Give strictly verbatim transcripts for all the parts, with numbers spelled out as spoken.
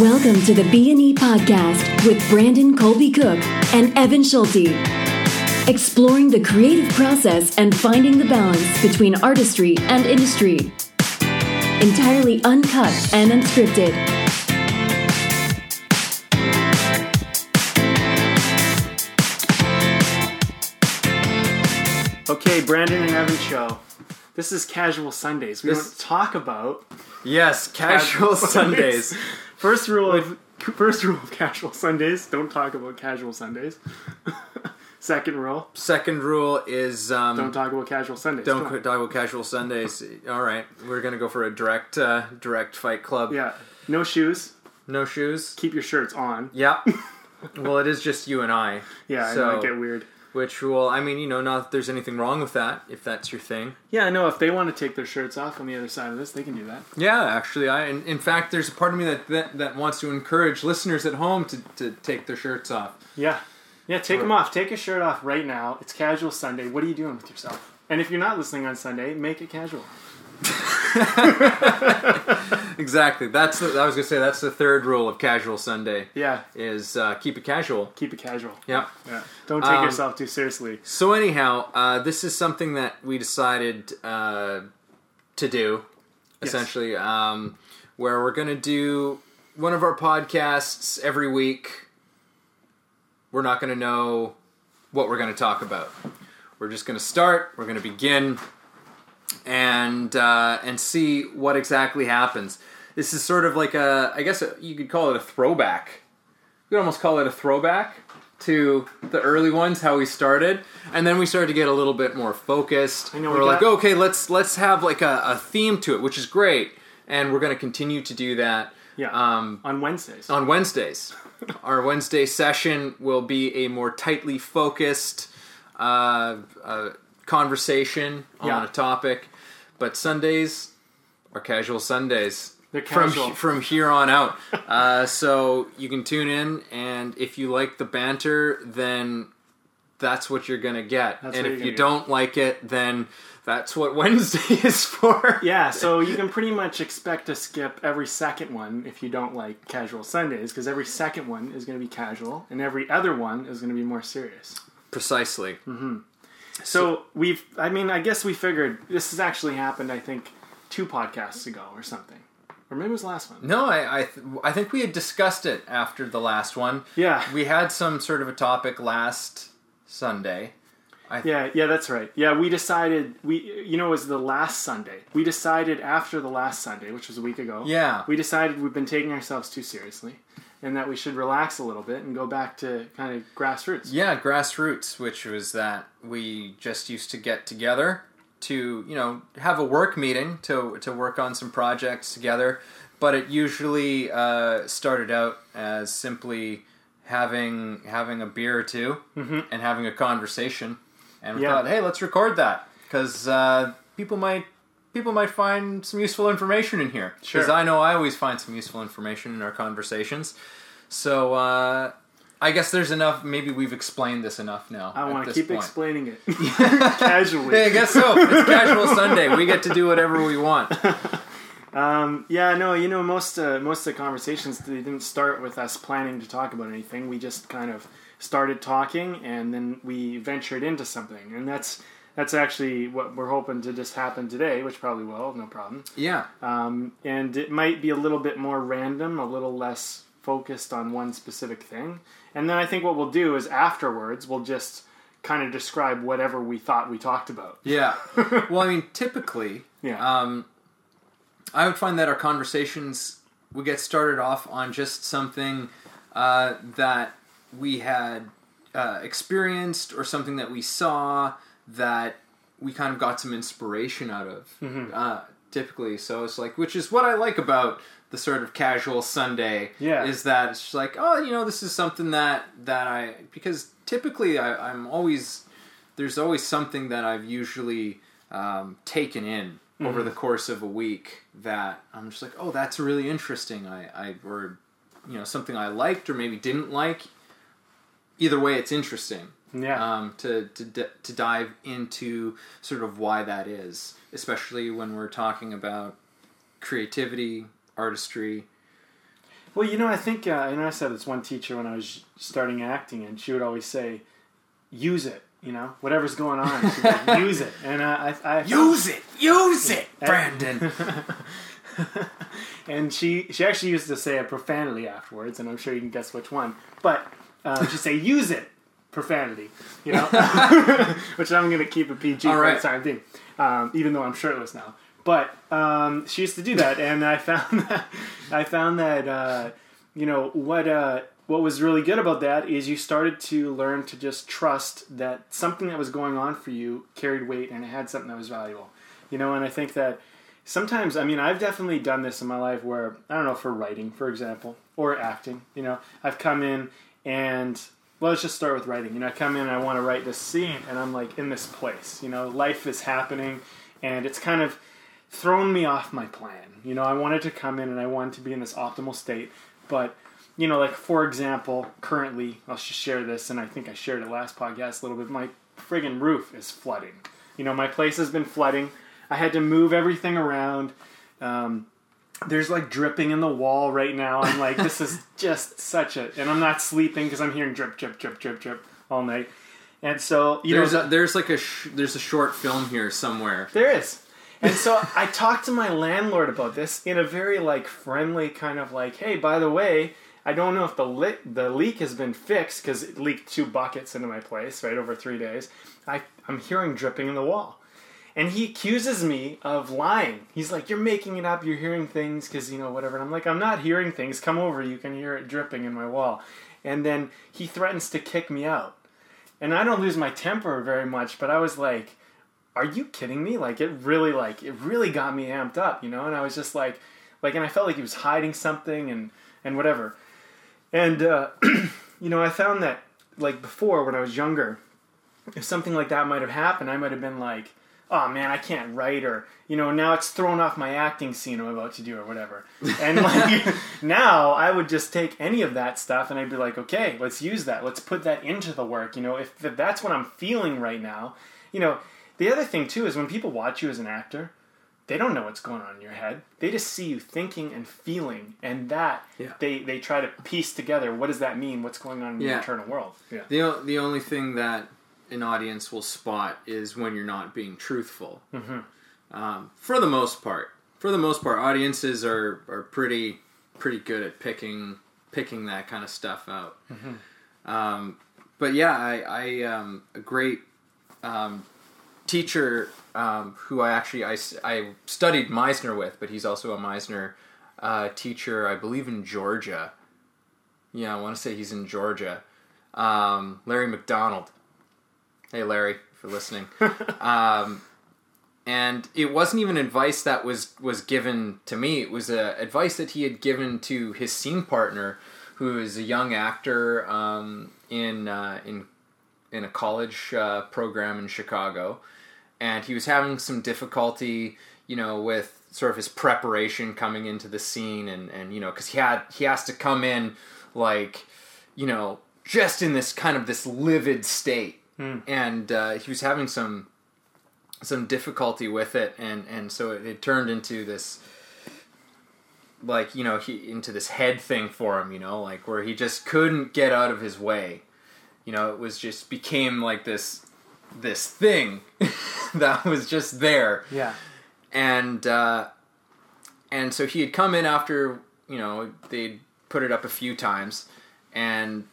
Welcome to the B and E Podcast with Brandon Colby Cook and Evan Schulte. Exploring the creative process and finding the balance between artistry and industry. Entirely uncut and unscripted. Okay, Brandon and Evan show. This is Casual Sundays. We this... want to talk about... Yes, Casual Sundays. First rule of first rule of Casual Sundays, don't talk about Casual Sundays. Second rule. Second rule is... Um, don't talk about Casual Sundays. Don't talk about Casual Sundays. All right. We're going to go for a direct uh, direct fight club. Yeah. No shoes. No shoes. Keep your shirts on. Yeah. Well, it is just you and I. Yeah, so, it might get weird. Which will, I mean, you know, not that there's anything wrong with that, if that's your thing. Yeah, I know. If they want to take their shirts off on the other side of this, they can do that. Yeah, actually. I In, in fact, there's a part of me that, that, that wants to encourage listeners at home to, to take their shirts off. Yeah. Yeah, take them off. Take a shirt off right now. It's Casual Sunday. What are you doing with yourself? And if you're not listening on Sunday, make it casual. Exactly. That's the, I was gonna say that's the third rule of Casual Sunday. Yeah, is uh, keep it casual. Keep it casual. Yeah. Yeah. Don't take um, yourself too seriously. So anyhow, uh, this is something that we decided uh, to do, yes. essentially, um, where we're gonna do one of our podcasts every week. We're not going to know what we're going to talk about. We're just going to start. We're going to begin and uh, and see what exactly happens. This is sort of like a, I guess a, you could call it a throwback. You could almost call it a throwback to the early ones, how we started, and then we started to get a little bit more focused. I know, we're we got- like, okay, let's let's have like a, a theme to it, which is great, and we're going to continue to do that. Yeah, um, on Wednesdays. On Wednesdays. Our Wednesday session will be a more tightly focused uh, uh, conversation yeah. on a topic. But Sundays are Casual Sundays. They're casual. From, from here on out. uh, so you can tune in, and if you like the banter, then that's what you're going to get. That's and if you don't get. like it, then... That's what Wednesday is for. Yeah, so you can pretty much expect to skip every second one if you don't like Casual Sundays, because every second one is going to be casual, and every other one is going to be more serious. Precisely. Mm-hmm. So, so we've, I mean, I guess we figured this has actually happened, I think, two podcasts ago or something. Or maybe it was the last one. No, I I, th- I think we had discussed it after the last one. Yeah. We had some sort of a topic last Sunday. Th- yeah, yeah, that's right. Yeah, we decided, we you know, it was the last Sunday. We decided after the last Sunday, which was a week ago, yeah. we decided we've been taking ourselves too seriously and that we should relax a little bit and go back to kind of grassroots. Yeah, grassroots, which was that we just used to get together to, you know, have a work meeting to to work on some projects together, but it usually uh, started out as simply having, having a beer or two mm-hmm. and having a conversation. And we yeah. thought, hey, let's record that, because uh, people might people might find some useful information in here. Because sure. I know I always find some useful information in our conversations. So uh, I guess there's enough. Maybe we've explained this enough now. I want to keep point. explaining it casually. Hey, I guess so. It's Casual Sunday. We get to do whatever we want. Um, yeah, no, you know, most uh, most of the conversations, they didn't start with us planning to talk about anything. We just kind of started talking, and then we ventured into something, and that's that's actually what we're hoping to just happen today, which probably will, no problem. Yeah. Um, and it might be a little bit more random, a little less focused on one specific thing. And then I think what we'll do is afterwards, we'll just kind of describe whatever we thought we talked about. Yeah. Well, I mean, typically, yeah. um, I would find that our conversations would get started off on just something uh, that we had uh, experienced or something that we saw that we kind of got some inspiration out of, mm-hmm. uh, typically. So it's like, which is what I like about the sort of Casual Sunday yeah. is that it's just like, oh, you know, this is something that, that I, because typically I, I'm always, there's always something that I've usually um, taken in mm-hmm. over the course of a week that I'm just like, oh, that's really interesting. I, I, or, you know, something I liked or maybe didn't like. Either way, it's interesting yeah. um, to to to dive into sort of why that is, especially when we're talking about creativity, artistry, Well, you know, I think, uh, you know, I said this one teacher when I was starting acting, and she would always say, use it, you know, whatever's going on, she'd like, use it. And uh, I, I... Use it! Use it, Brandon! And she, she actually used to say it profanely afterwards, and I'm sure you can guess which one. But uh, she'd say, use it, profanity, you know, which I'm going to keep a P G all for right. the time being, um, even though I'm shirtless now. But um, she used to do that, and I found that I found that uh, you know what uh, what was really good about that is you started to learn to just trust that something that was going on for you carried weight and it had something that was valuable, you know. And I think that sometimes, I mean, I've definitely done this in my life where I don't know for writing, for example, or acting. You know, I've come in and well, let's just start with writing. You know, I come in and I want to write this scene, and I'm like in this place. You know, life is happening, and it's kind of thrown me off my plan. You know, I wanted to come in and I wanted to be in this optimal state, but, you know, like, for example, currently, I'll just share this, and I think I shared it last podcast a little bit, my friggin' roof is flooding. You know, my place has been flooding. I had to move everything around. Um, there's, like, dripping in the wall right now. I'm like, this is just such a... And I'm not sleeping because I'm hearing drip, drip, drip, drip, drip all night. And so, you there's know... A, there's, like, a sh- there's a short film here somewhere. There is. And so I talked to my landlord about this in a very, like, friendly kind of like, hey, by the way, I don't know if the le- the leak has been fixed because it leaked two buckets into my place, right, over three days. I, I'm hearing dripping in the wall. And he accuses me of lying. He's like, you're making it up. You're hearing things because, you know, whatever. And I'm like, I'm not hearing things. Come over. You can hear it dripping in my wall. And then he threatens to kick me out. And I don't lose my temper very much, but I was like, are you kidding me? Like, it really, like, it really got me amped up, you know? And I was just like, like, and I felt like he was hiding something and, and whatever. And, uh, you know, I found that, like, before, when I was younger, if something like that might have happened, I might have been like, oh, man, I can't write, or, you know, now it's thrown off my acting scene I'm about to do, or whatever. And, like, now I would just take any of that stuff, and I'd be like, okay, let's use that. Let's put that into the work, you know? If, if that's what I'm feeling right now, you know... The other thing, too, is when people watch you as an actor, they don't know what's going on in your head. They just see you thinking and feeling, and that, yeah. they, they try to piece together, what does that mean, what's going on in yeah. your internal world. Yeah. The the only thing that an audience will spot is when you're not being truthful. Mm-hmm. Um, for the most part. For the most part, audiences are, are pretty pretty good at picking picking that kind of stuff out. Mm-hmm. Um, but yeah, I, I um, a great... Um, teacher um, who I actually I, I studied Meisner with, but he's also a Meisner uh, teacher, I believe, in Georgia. Yeah, I want to say he's in Georgia. Um, Larry McDonald. Hey, Larry, for listening. um, and it wasn't even advice that was, was given to me. It was uh, advice that he had given to his scene partner, who is a young actor um, in uh, in in a college uh, program in Chicago. And he was having some difficulty, you know, with sort of his preparation coming into the scene, and, and you know, because he had he has to come in, like, you know, just in this kind of this livid state, mm. and uh, he was having some some difficulty with it, and and so it, it turned into this, like, you know, he into this head thing for him, you know, like where he just couldn't get out of his way, you know, it was just became like this. this thing that was just there. Yeah. And, uh, and so he had come in after, you know, they'd put it up a few times, and,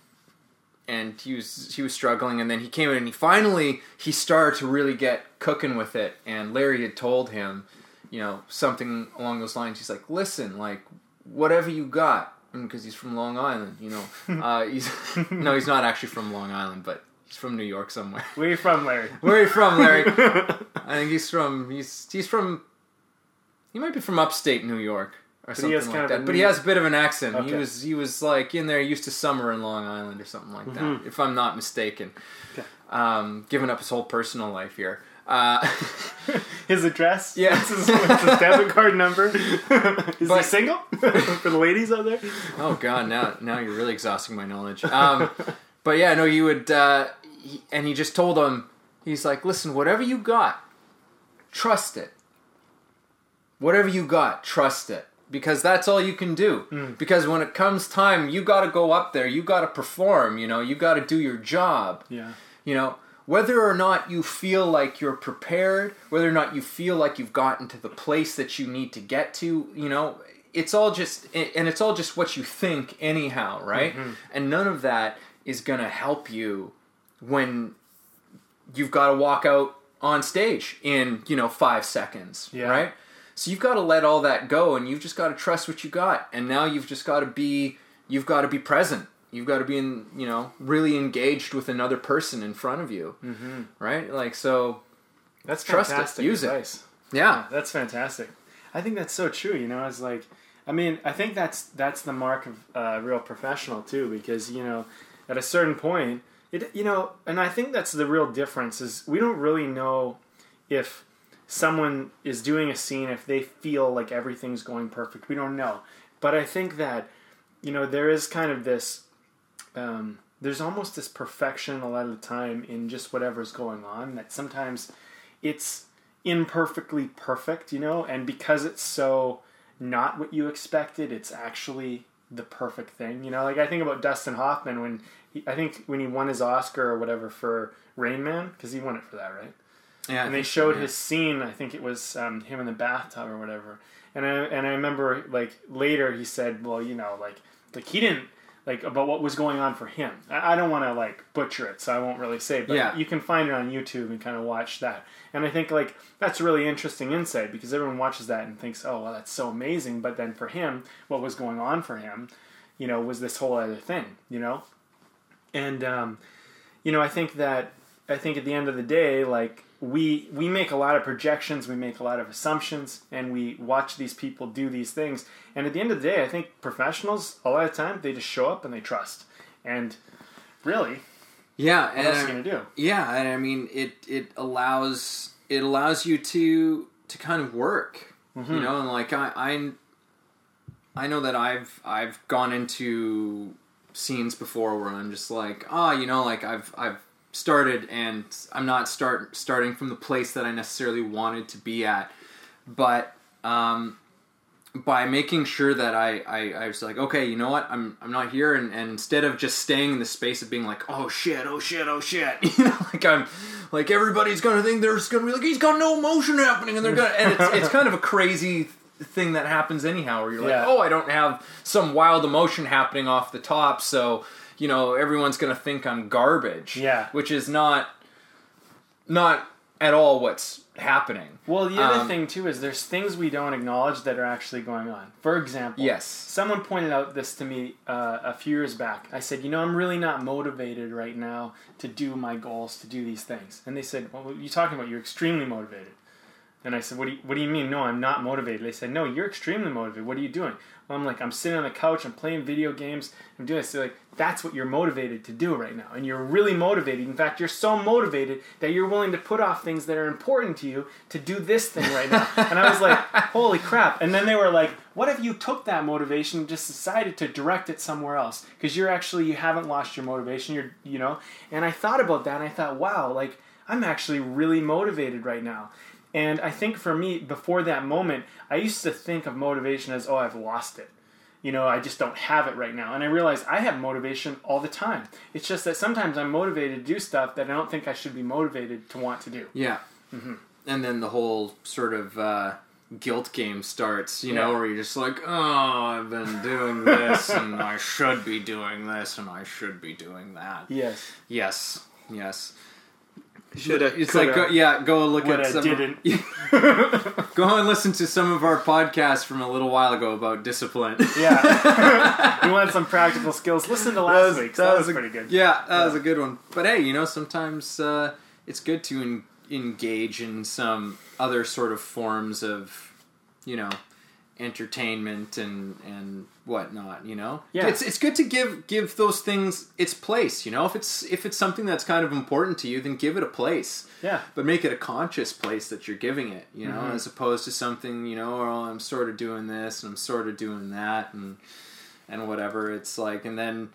and he was, he was struggling, and then he came in and he finally, he started to really get cooking with it. And Larry had told him, you know, something along those lines. He's like, listen, like, whatever you got. And 'cause he's from Long Island, you know, uh, he's, no, he's not actually from Long Island, but he's from New York somewhere. Where are you from, Larry? Where are you from, Larry? I think he's from, he's he's from, he might be from upstate New York or but something like that. But he has a bit of an accent. Okay. He was, he was like in there, used to summer in Long Island or something like mm-hmm. that, if I'm not mistaken. Okay. Um, giving up his whole personal life here. Uh, his address? Yeah. What's his, what's his debit card number? Is but, he single? For the ladies out there? Oh, God, now, now you're really exhausting my knowledge. Um... But yeah, no, you would, uh, he, and he just told him, he's like, listen, whatever you got, trust it. Whatever you got, trust it. because that's all you can do. Mm. Because when it comes time, you got to go up there. You got to perform, you know. You got to do your job. Yeah. You know, whether or not you feel like you're prepared, whether or not you feel like you've gotten to the place that you need to get to, you know, it's all just, and it's all just what you think anyhow, right? Mm-hmm. And none of that is going to help you when you've got to walk out on stage in, you know, five seconds, yeah. right? So you've got to let all that go, and you've just got to trust what you got. And now you've just got to be, you've got to be present. You've got to be, in, you know, really engaged with another person in front of you, mm-hmm. right? Like, so that's trust fantastic it, use advice. It. Yeah. yeah. That's fantastic. I think that's so true, you know, it's like, I mean, I think that's that's the mark of a uh, real professional, too, because, you know, at a certain point, it you know, and I think that's the real difference is we don't really know if someone is doing a scene, if they feel like everything's going perfect. We don't know. But I think that, you know, there is kind of this, um, there's almost this perfection a lot of the time in just whatever's going on that sometimes it's imperfectly perfect, you know, and because it's so not what you expected, it's actually the perfect thing, you know. Like I think about Dustin Hoffman when he, I think when he won his Oscar or whatever for Rain Man, because he won it for that, right? Yeah. And they showed so, yeah. his scene. I think it was um, him in the bathtub or whatever. And I and I remember like later he said, well, you know, like like he didn't like about what was going on for him. I, I don't want to like butcher it, so I won't really say. But yeah. you can find it on YouTube and kind of watch that. And I think like that's a really interesting insight because everyone watches that and thinks, oh, well, that's so amazing. But then for him, what was going on for him, you know, was this whole other thing, you know. And um, you know, I think that I think at the end of the day, like we we make a lot of projections, we make a lot of assumptions, and we watch these people do these things. And at the end of the day, I think professionals, a lot of time, they just show up and they trust. And really, yeah, what and else are you going to do? Yeah, and I mean, it, it allows it allows you to to kind of work, mm-hmm. you know. And like I, I I know that I've I've gone into scenes before where I'm just like, oh, you know, like I've I've. started and I'm not start starting from the place that I necessarily wanted to be at, but um, by making sure that I, I, I was like, okay, you know what, I'm I'm not here, and, and instead of just staying in the space of being like, oh shit, oh shit, oh shit, you know, like I'm like everybody's gonna think there's gonna be like he's got no emotion happening, and they're gonna and it's it's kind of a crazy thing that happens anyhow, where you're yeah. like, oh, I don't have some wild emotion happening off the top, so. You know, everyone's going to think I'm garbage. Yeah. Which is not not at all what's happening. Well, the other um, thing, too, is there's things we don't acknowledge that are actually going on. For example, yes. someone pointed out this to me uh, a few years back. I said, you know, I'm really not motivated right now to do my goals, to do these things. And they said, well, what are you talking about? You're extremely motivated. And I said, what do you, what do you mean? No, I'm not motivated. They said, no, you're extremely motivated. What are you doing? Well, I'm like, I'm sitting on the couch, I'm playing video games, I'm doing this. They're like, that's what you're motivated to do right now. And you're really motivated. In fact, you're so motivated that you're willing to put off things that are important to you to do this thing right now. And I was like, holy crap. And then they were like, what if you took that motivation and just decided to direct it somewhere else? Because you're actually, you haven't lost your motivation, you're, you know. And I thought about that, and I thought, wow, like, I'm actually really motivated right now. And I think for me, before that moment, I used to think of motivation as, oh, I've lost it. You know, I just don't have it right now. And I realized I have motivation all the time. It's just that sometimes I'm motivated to do stuff that I don't think I should be motivated to want to do. Yeah. Mm-hmm. And then the whole sort of uh, guilt game starts, you yeah. know, where you're just like, oh, I've been doing this, and I should be doing this, and I should be doing that. Yes. Yes. Yes. Should I, it's like go, yeah, go look at I some. Didn't. Of, go and listen to some of our podcasts from a little while ago about discipline. Yeah, we want some practical skills. Listen to last week. That, that was, was a, pretty good. Yeah, that yeah. was a good one. But hey, you know, sometimes uh, it's good to en- engage in some other sort of forms of, you know, entertainment and and whatnot. You know, yeah, it's it's good to give give those things its place. You know, if it's if it's something that's kind of important to you, then give it a place. Yeah, but make it a conscious place that you're giving it. You know, mm-hmm. as opposed to something, you know, oh, I'm sort of doing this and I'm sort of doing that and and whatever. It's like, and then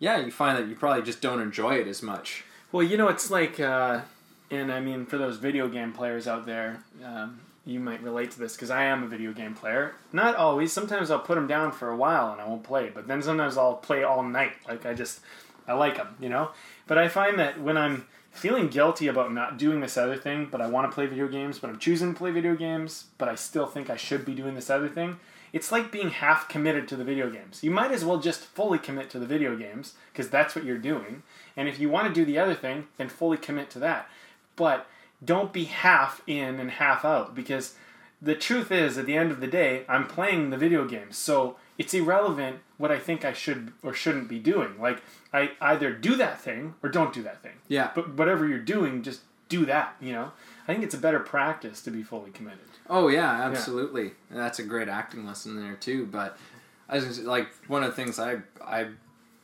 yeah, you find that you probably just don't enjoy it as much. Well, you know, it's like, uh, and I mean, for those video game players out there. Um, you might relate to this because I am a video game player. Not always. Sometimes I'll put them down for a while and I won't play. But then sometimes I'll play all night. Like, I just, I like them, you know? But I find that when I'm feeling guilty about not doing this other thing, but I want to play video games, but I'm choosing to play video games, but I still think I should be doing this other thing, it's like being half committed to the video games. You might as well just fully commit to the video games because that's what you're doing. And if you want to do the other thing, then fully commit to that. But don't be half in and half out, because the truth is, at the end of the day, I'm playing the video games, so it's irrelevant what I think I should or shouldn't be doing. Like, I either do that thing or don't do that thing. Yeah. But whatever you're doing, just do that, you know? I think it's a better practice to be fully committed. Oh, yeah, absolutely. Yeah. That's a great acting lesson there, too. But, I was gonna say, like, one of the things I... I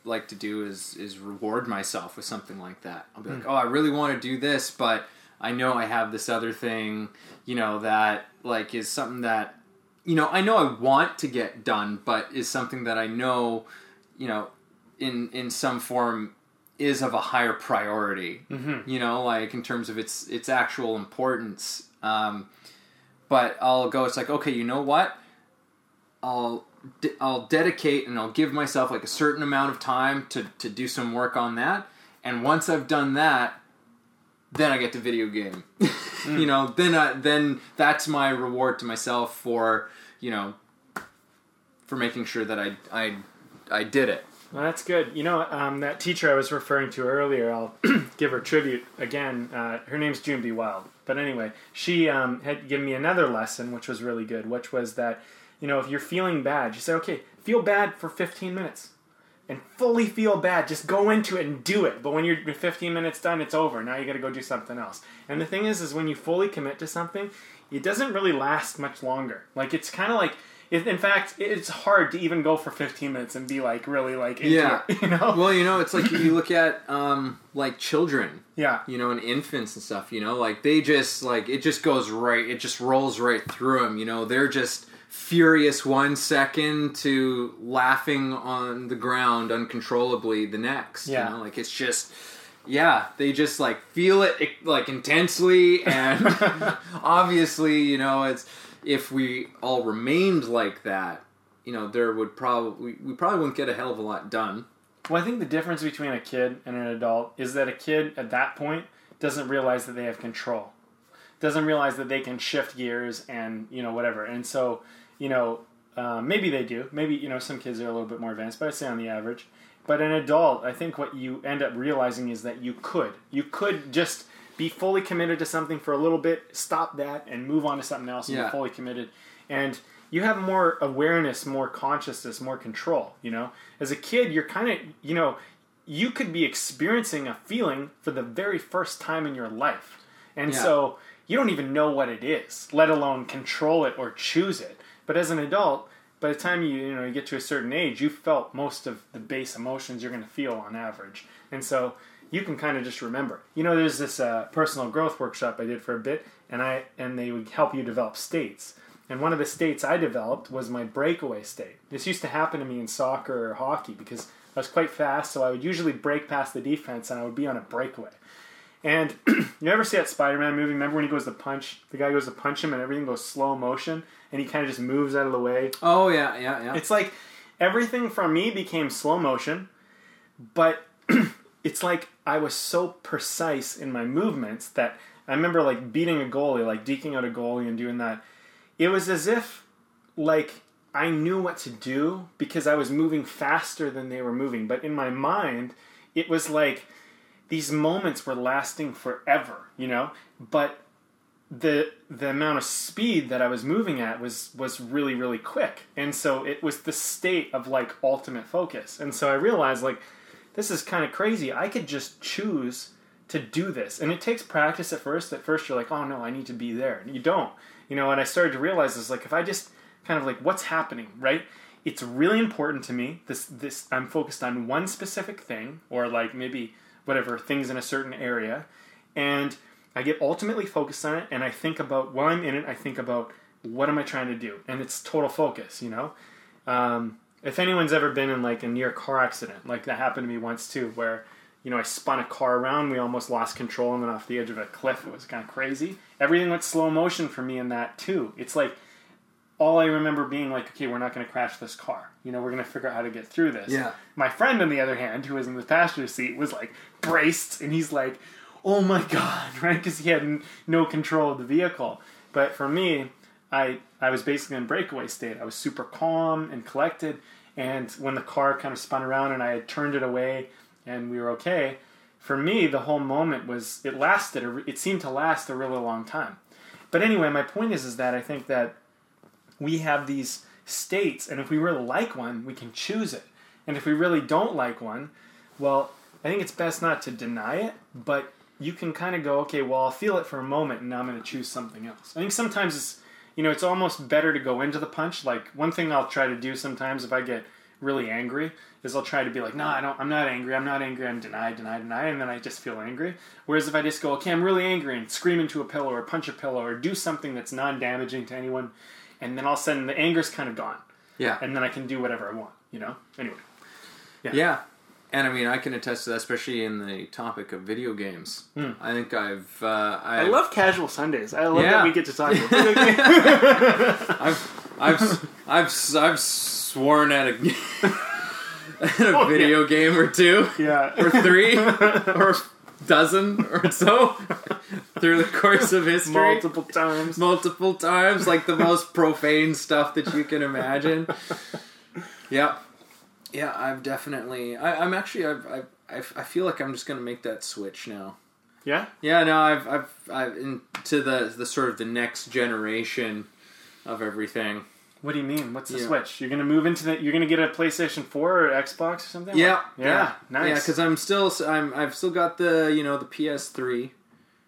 like to do is is reward myself with something like that. I'll be like, mm. oh, I really want to do this, but I know I have this other thing, you know, that like is something that, you know, I know I want to get done, but is something that I know, you know, in, in some form is of a higher priority, mm-hmm. you know, like in terms of its, its actual importance. Um, but I'll go, it's like, okay, you know what? I'll, I'll dedicate and I'll give myself like a certain amount of time to, to do some work on that. And once I've done that, then I get to video game, mm. you know, then, I, then that's my reward to myself for, you know, for making sure that I, I, I did it. Well, that's good. You know, um, that teacher I was referring to earlier, I'll give her tribute again. Uh, her name's June B. Wild. But anyway, she um, had given me another lesson, which was really good, which was that, you know, if you're feeling bad, you say, okay, feel bad for fifteen minutes and fully feel bad. Just go into it and do it. But when you're fifteen minutes done, it's over. Now you got to go do something else. And the thing is, is when you fully commit to something, it doesn't really last much longer. Like, it's kind of like, it, in fact, it's hard to even go for fifteen minutes and be like, really like, into yeah. it, you know? Well, you know, it's like you look at, um, like children, yeah, you know, and infants and stuff, you know, like they just like, it just goes right. It just rolls right through them. You know, they're just furious one second to laughing on the ground uncontrollably the next. Yeah. You know, like it's just, yeah, they just like feel it like intensely. And obviously, you know, it's, if we all remained like that, you know, there would probably, we probably wouldn't get a hell of a lot done. Well, I think the difference between a kid and an adult is that a kid at that point doesn't realize that they have control, doesn't realize that they can shift gears and, you know, whatever. And so, you know, uh, maybe they do. Maybe, you know, some kids are a little bit more advanced, but I'd say on the average. But an adult, I think what you end up realizing is that you could. You could just be fully committed to something for a little bit, stop that, and move on to something else, and yeah. be fully committed. And you have more awareness, more consciousness, more control, you know. As a kid, you're kind of, you know, you could be experiencing a feeling for the very first time in your life. And yeah. so you don't even know what it is, let alone control it or choose it. But as an adult, by the time you you know you get to a certain age, you've felt most of the base emotions you're going to feel on average. And so you can kind of just remember. You know, there's this uh, personal growth workshop I did for a bit, and I and they would help you develop states. And one of the states I developed was my breakaway state. This used to happen to me in soccer or hockey because I was quite fast, so I would usually break past the defense, and I would be on a breakaway. And you ever see that Spider-Man movie? Remember when he goes to punch, the guy goes to punch him and everything goes slow motion and he kind of just moves out of the way? Oh, yeah, yeah, yeah. It's like everything from me became slow motion, but it's like I was so precise in my movements that I remember like beating a goalie, like deking out a goalie and doing that. It was as if like I knew what to do because I was moving faster than they were moving. But in my mind, it was like these moments were lasting forever, you know, but the the amount of speed that I was moving at was was really, really quick. And so it was the state of like ultimate focus. And so I realized like, this is kind of crazy. I could just choose to do this. And it takes practice at first. At first you're like, oh no, I need to be there. And you don't, you know, and I started to realize this, like, if I just kind of like, what's happening, right? It's really important to me. This, this, I'm focused on one specific thing, or like maybe whatever, things in a certain area, and I get ultimately focused on it, and I think about, while I'm in it, I think about, what am I trying to do? And it's total focus, you know? Um, if anyone's ever been in, like, a near car accident, like that happened to me once, too, where you know, I spun a car around. We almost lost control and went off the edge of a cliff. It was kind of crazy. Everything went slow motion for me in that, too. It's like, all I remember being like, okay, we're not going to crash this car. You know, we're going to figure out how to get through this. Yeah. My friend, on the other hand, who was in the passenger seat, was like braced, and he's like, oh my God, right? Because he had no control of the vehicle. But for me, I I was basically in breakaway state. I was super calm and collected, and when the car kind of spun around and I had turned it away and we were okay, for me, the whole moment was, it lasted, a, it seemed to last a really long time. But anyway, my point is, is that I think that we have these states, and if we really like one, we can choose it. And if we really don't like one, well, I think it's best not to deny it, but you can kind of go, okay, well, I'll feel it for a moment, and now I'm going to choose something else. I think sometimes it's, you know, it's almost better to go into the punch. Like, one thing I'll try to do sometimes if I get really angry is I'll try to be like, no, I don't, I'm not angry, I'm not angry, I'm deny, deny, deny, and then I just feel angry. Whereas if I just go, okay, I'm really angry, and scream into a pillow or punch a pillow or do something that's non-damaging to anyone, and then all of a sudden the anger's kind of gone. Yeah. And then I can do whatever I want, you know? Anyway. Yeah. Yeah. And I mean, I can attest to that, especially in the topic of video games. Mm. I think I've, uh, I've... I love casual Sundays. I love yeah. that we get to talk about video games. I've, I've, I've, I've sworn at a, at a oh, video yeah. game or two. Yeah. Or three. Or a dozen or so. Through the course of history. Multiple times. Multiple times. Like the most profane stuff that you can imagine. Yep. Yeah, I've definitely... I, I'm actually... I've, I've, I've, I feel like I'm just going to make that switch now. Yeah? Yeah, no, I've... I've, I've into the, the sort of the next generation of everything. What do you mean? What's the yeah. switch? You're going to move into the... You're going to get a PlayStation four or Xbox or something? Yeah. What? Yeah. Yeah. Nice. Yeah, because I'm still... I'm, I've still got the, you know, the P S three.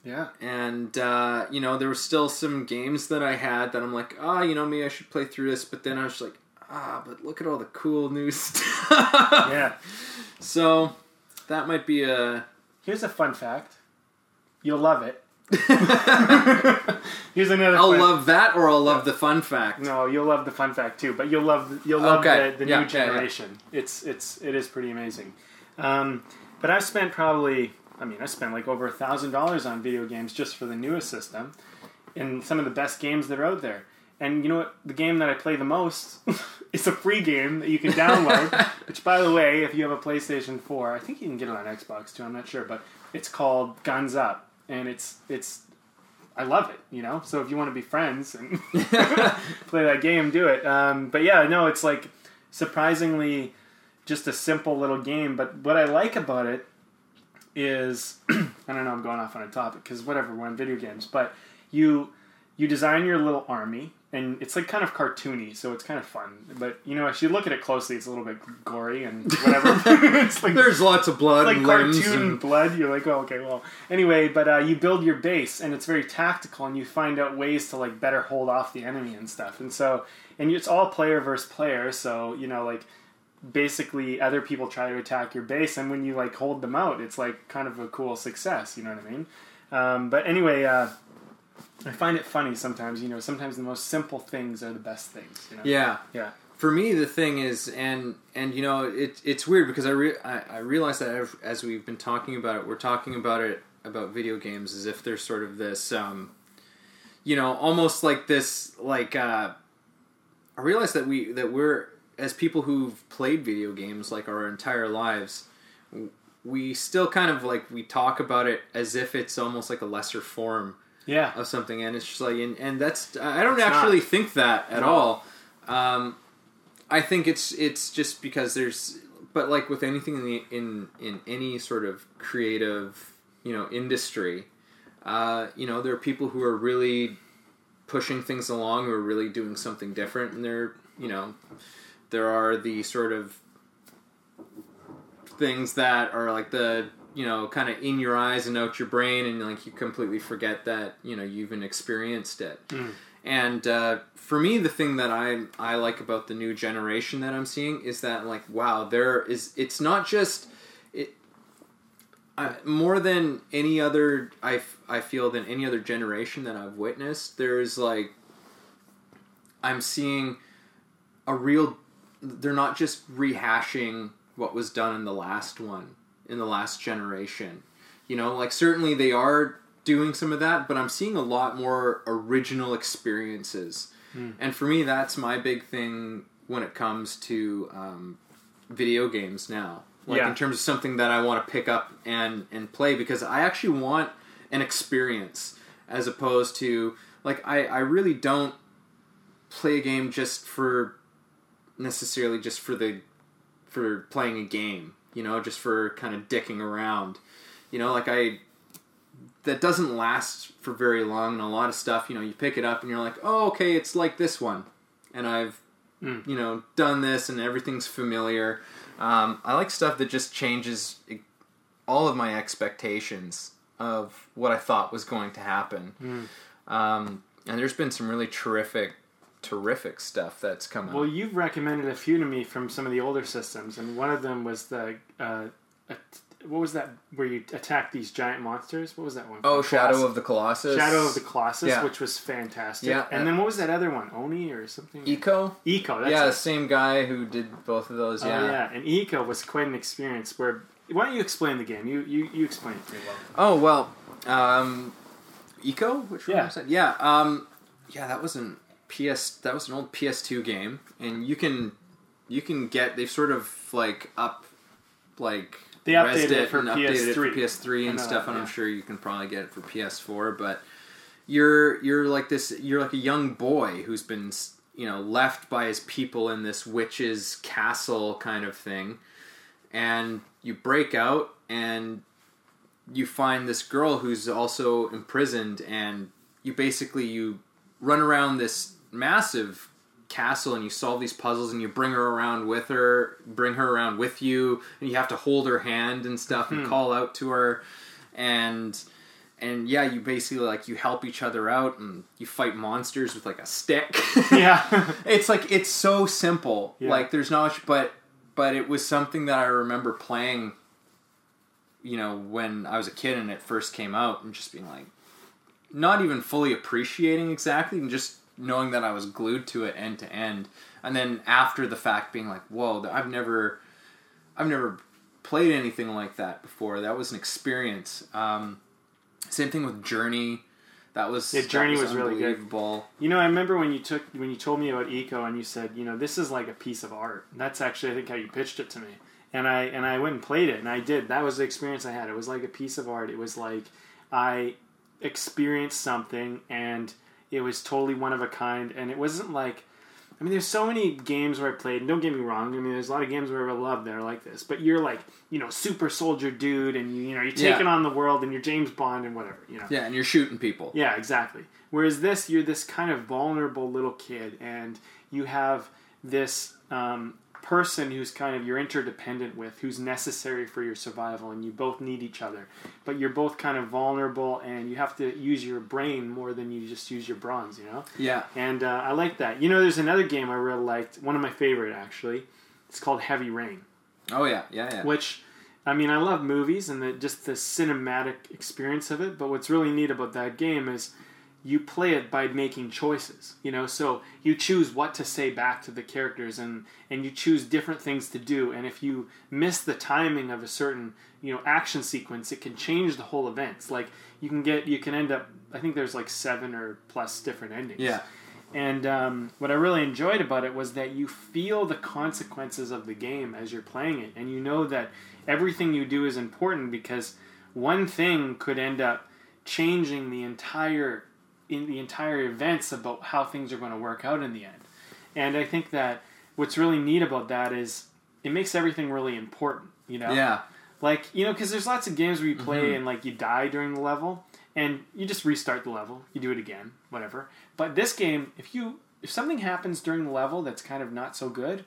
Yeah. And, uh, you know, there were still some games that I had that I'm like, ah, oh, you know, maybe I should play through this. But then I was just like... Ah, but look at all the cool new stuff. Yeah. So, that might be a... Here's a fun fact. You'll love it. Here's another I'll fun... love that, or I'll love the fun fact. No, you'll love the fun fact, too. But you'll love you'll love okay. the, the yeah, new generation. Yeah, yeah. It's it's It is pretty amazing. Um, but I've spent probably... I mean, I spent like over one thousand dollars on video games just for the newest system. And some of the best games that are out there. And you know what? The game that I play the most is a free game that you can download, which, by the way, if you have a PlayStation four, I think you can get it on Xbox, too. I'm not sure. But it's called Guns Up. And it's... it's I love it, you know? So if you want to be friends and play that game, do it. Um, but yeah, no, it's like surprisingly just a simple little game. But what I like about it is... I don't know, I'm going off on a topic, because whatever, we're on video games. But you you design your little army... And it's like kind of cartoony, so it's kind of fun. But, you know, if you look at it closely, it's a little bit gory and whatever. It's like, there's lots of blood and limbs. It's like cartoon and... blood. You're like, oh, okay, well. Anyway, but uh, you build your base, and it's very tactical, and you find out ways to, like, better hold off the enemy and stuff. And so, and it's all player versus player, so, you know, like, basically other people try to attack your base, and when you, like, hold them out, it's, like, kind of a cool success, you know what I mean? Um, but anyway, uh... I find it funny sometimes, you know, sometimes the most simple things are the best things, you know? Yeah. Yeah. For me, the thing is, and, and you know, it, it's weird because I, re- I, I realize that as we've been talking about it, we're talking about it, about video games as if they're sort of this, um, you know, almost like this, like, uh, I realize that we, that we're, as people who've played video games, like, our entire lives, we still kind of, like, we talk about it as if it's almost like a lesser form. Yeah. Of something, and it's just like, and, and that's, I don't it's actually not. think that at no. all. Um, I think it's, it's just because there's, but like with anything in the, in, in any sort of creative, you know, industry, uh, you know, there are people who are really pushing things along, who are really doing something different, and there, you know, there are the sort of things that are like the, you know, kind of in your eyes and out your brain, and like you completely forget that, you know, you even experienced it. Mm. And uh, for me, the thing that I I like about the new generation that I'm seeing is that, like, wow, there is, it's not just it I, more than any other I, I feel than any other generation that I've witnessed. There's like I'm seeing a real. They're not just rehashing what was done in the last one. in the last generation. You know, like, certainly they are doing some of that, but I'm seeing a lot more original experiences. Mm. And for me, that's my big thing when it comes to um, video games now. Like, yeah. in terms of something that I want to pick up and, and play, because I actually want an experience as opposed to, like, I, I really don't play a game just for, necessarily just for the, for playing a game, you know, just for kind of dicking around. You know, like, I, that doesn't last for very long, and a lot of stuff, you know, you pick it up and you're like, oh, okay, it's like this one. And I've, mm. you know, done this and everything's familiar. Um, I like stuff that just changes all of my expectations of what I thought was going to happen. Mm. Um, and there's been some really terrific, terrific stuff that's come out. Well, you've recommended a few to me from some of the older systems, and one of them was the, uh, what was that, where you attack these giant monsters? What was that one? Oh, Shadow of the Colossus. Shadow of the Colossus, yeah. Which was fantastic. Yeah, and that, then what was that other one? Oni or something? Ico? Ico, that's Yeah, it. The same guy who did both of those, yeah. Oh, yeah, and Ico was quite an experience where... Why don't you explain the game? You you, you explain it pretty well. Oh, well, um... Ico? Which one yeah. was that? Yeah, um... Yeah, that was an P S... That was an old P S two game, and you can... You can get... They've sort of, like, up... Like... They updated it for and updated P S three. It for P S three and stuff, that, and yeah. I'm sure you can probably get it for P S four. But you're you're like this. You're like a young boy who's been, you know, left by his people in this witch's castle kind of thing, and you break out and you find this girl who's also imprisoned, and you basically you run around this massive castle and you solve these puzzles and you bring her around with her bring her around with you, and you have to hold her hand and stuff and mm-hmm. call out to her, and and yeah you basically, like, you help each other out and you fight monsters with, like, a stick. Yeah. It's like, it's so simple. Yeah. Like, there's not much, but but it was something that I remember playing, you know, when I was a kid and it first came out, and just being like, not even fully appreciating exactly, and just knowing that I was glued to it end to end. And then after the fact being like, whoa, I've never, I've never played anything like that before. That was an experience. Um, same thing with Journey. That was, yeah, Journey that was, was really good. You know, I remember when you took, when you told me about Ico and you said, you know, this is like a piece of art. That's actually, I think, how you pitched it to me. And I, and I went and played it, and I did. That was the experience I had. It was like a piece of art. It was like, I experienced something, and it was totally one of a kind, and it wasn't like... I mean, there's so many games where I played... Don't get me wrong. I mean, there's a lot of games where I love that are like this. But you're like, you know, super soldier dude, and you, you know, you're taking yeah. on the world, and you're James Bond and whatever, you know. Yeah, and you're shooting people. Yeah, exactly. Whereas this, you're this kind of vulnerable little kid, and you have this um, person who's kind of... You're interdependent with, who's necessary for your survival, and you both need each other. But you're both kind of vulnerable, and you have to use your brain more than you just use your bronze, you know? Yeah. And uh, I like that. You know, there's another game I really liked, one of my favorite, actually. It's called Heavy Rain. Oh, yeah, yeah, yeah. Which, I mean, I love movies and the, just the cinematic experience of it, but what's really neat about that game is you play it by making choices, you know? So you choose what to say back to the characters, and, and you choose different things to do, and if you miss the timing of a certain... you know, action sequence, it can change the whole events. Like, you can get, you can end up, I think there's like seven or plus different endings. Yeah. And um, what I really enjoyed about it was that you feel the consequences of the game as you're playing it. And you know that everything you do is important, because one thing could end up changing the entire, in the entire events about how things are going to work out in the end. And I think that what's really neat about that is it makes everything really important, you know? Yeah. Like, you know, because there's lots of games where you play mm-hmm. and, like, you die during the level, and you just restart the level, you do it again, whatever. But this game, if you if something happens during the level that's kind of not so good,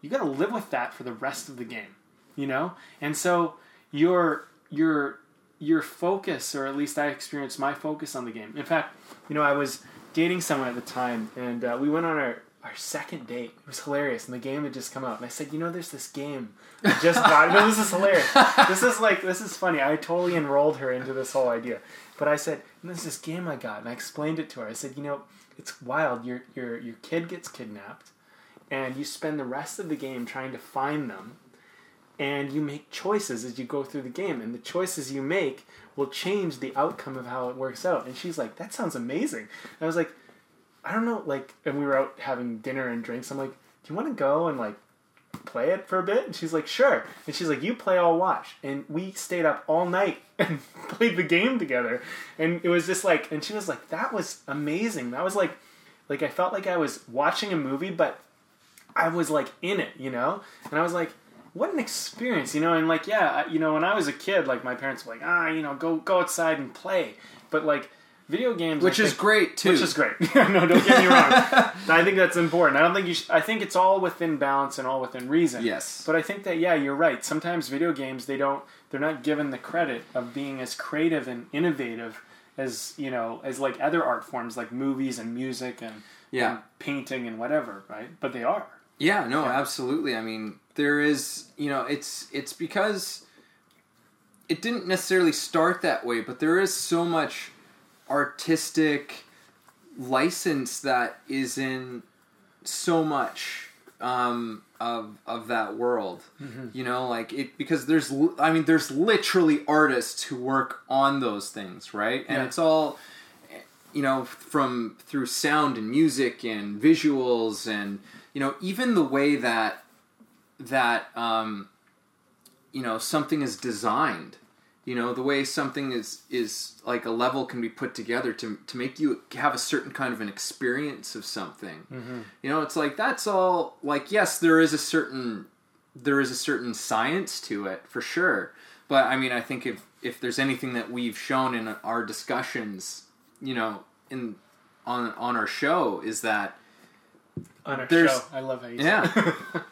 you got to live with that for the rest of the game, you know? And so your your your focus, or at least I experienced my focus on the game. In fact, you know, I was dating someone at the time, and uh, we went on our... Our second date. It was hilarious, and the game had just come out. And I said, you know, there's this game I just got. No, this is hilarious. This is like, this is funny. I totally enrolled her into this whole idea. But I said, there's this game I got, and I explained it to her. I said, you know, it's wild. Your your your kid gets kidnapped, and you spend the rest of the game trying to find them, and you make choices as you go through the game, and the choices you make will change the outcome of how it works out. And she's like, that sounds amazing. And I was like, I don't know, like, and we were out having dinner and drinks. I'm like, do you want to go and, like, play it for a bit? And she's like, sure. And she's like, you play, I'll watch. And we stayed up all night and played the game together. And it was just like, and she was like, that was amazing. That was like, like, I felt like I was watching a movie, but I was, like, in it, you know? And I was like, what an experience, you know? And, like, yeah, I, you know, when I was a kid, like, my parents were like, ah, you know, go, go outside and play. But, like, video games... Which I is think, great, too. Which is great. No, don't get me wrong. I think that's important. I don't think you should... I think it's all within balance and all within reason. Yes. But I think that, yeah, you're right. Sometimes video games, they don't... They're not given the credit of being as creative and innovative as, you know, as, like, other art forms, like movies and music and, yeah. and painting and whatever, right? But they are. Yeah, no, yeah. absolutely. I mean, there is, you know, it's it's because it didn't necessarily start that way, but there is so much artistic license that is in so much um, of of that world. Mm-hmm. You know, like, it because there's, I mean, there's literally artists who work on those things, right? And yeah. it's all, you know, from through sound and music and visuals and... You know, even the way that, that um, you know, something is designed, you know, the way something is, is like a level can be put together to to make you have a certain kind of an experience of something. Mm-hmm. You know, it's like, that's all, like, yes, there is a certain, there is a certain science to it, for sure. But, I mean, I think if, if there's anything that we've shown in our discussions, you know, in on on our show is that, On our there's, show. I love how you yeah. say that.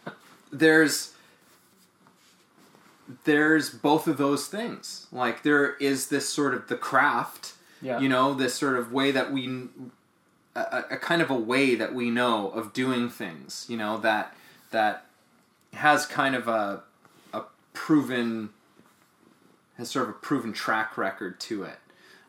there's, there's both of those things. Like, there is this sort of the craft, yeah. you know, this sort of way that we, a, a kind of a way that we know of doing things, you know, that, that has kind of a, a proven, has sort of a proven track record to it.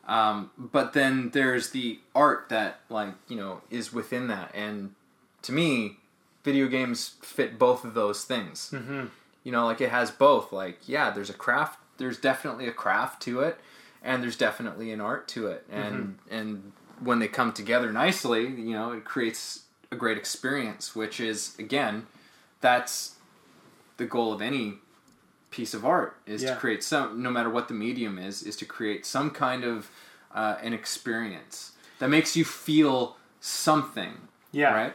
Um, but then there's the art that, like, you know, is within that. And to me, video games fit both of those things. Mm-hmm. You know, like, it has both. Like, yeah, there's a craft. There's definitely a craft to it. And there's definitely an art to it. And mm-hmm. and when they come together nicely, you know, it creates a great experience, which is, again, that's the goal of any piece of art is yeah. to create some, no matter what the medium is, is to create some kind of uh, an experience that makes you feel something. Yeah. Right?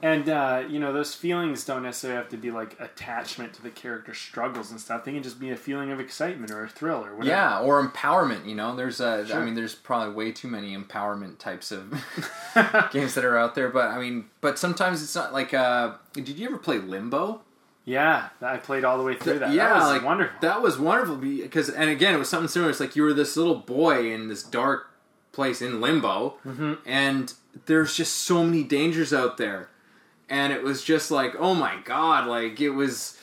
And, uh, you know, those feelings don't necessarily have to be, like, attachment to the character's struggles and stuff. They can just be a feeling of excitement or a thrill or whatever. Yeah, or empowerment, you know. There's a, sure. I mean, there's probably way too many empowerment types of games that are out there. But, I mean, but sometimes it's not like, uh, did you ever play Limbo? Yeah, I played all the way through that. Yeah, that was like, wonderful. That was wonderful because, and again, it was something similar. It's like you were this little boy in this dark place in Limbo, mm-hmm. and there's just so many dangers out there. And it was just like, oh my God, like it was,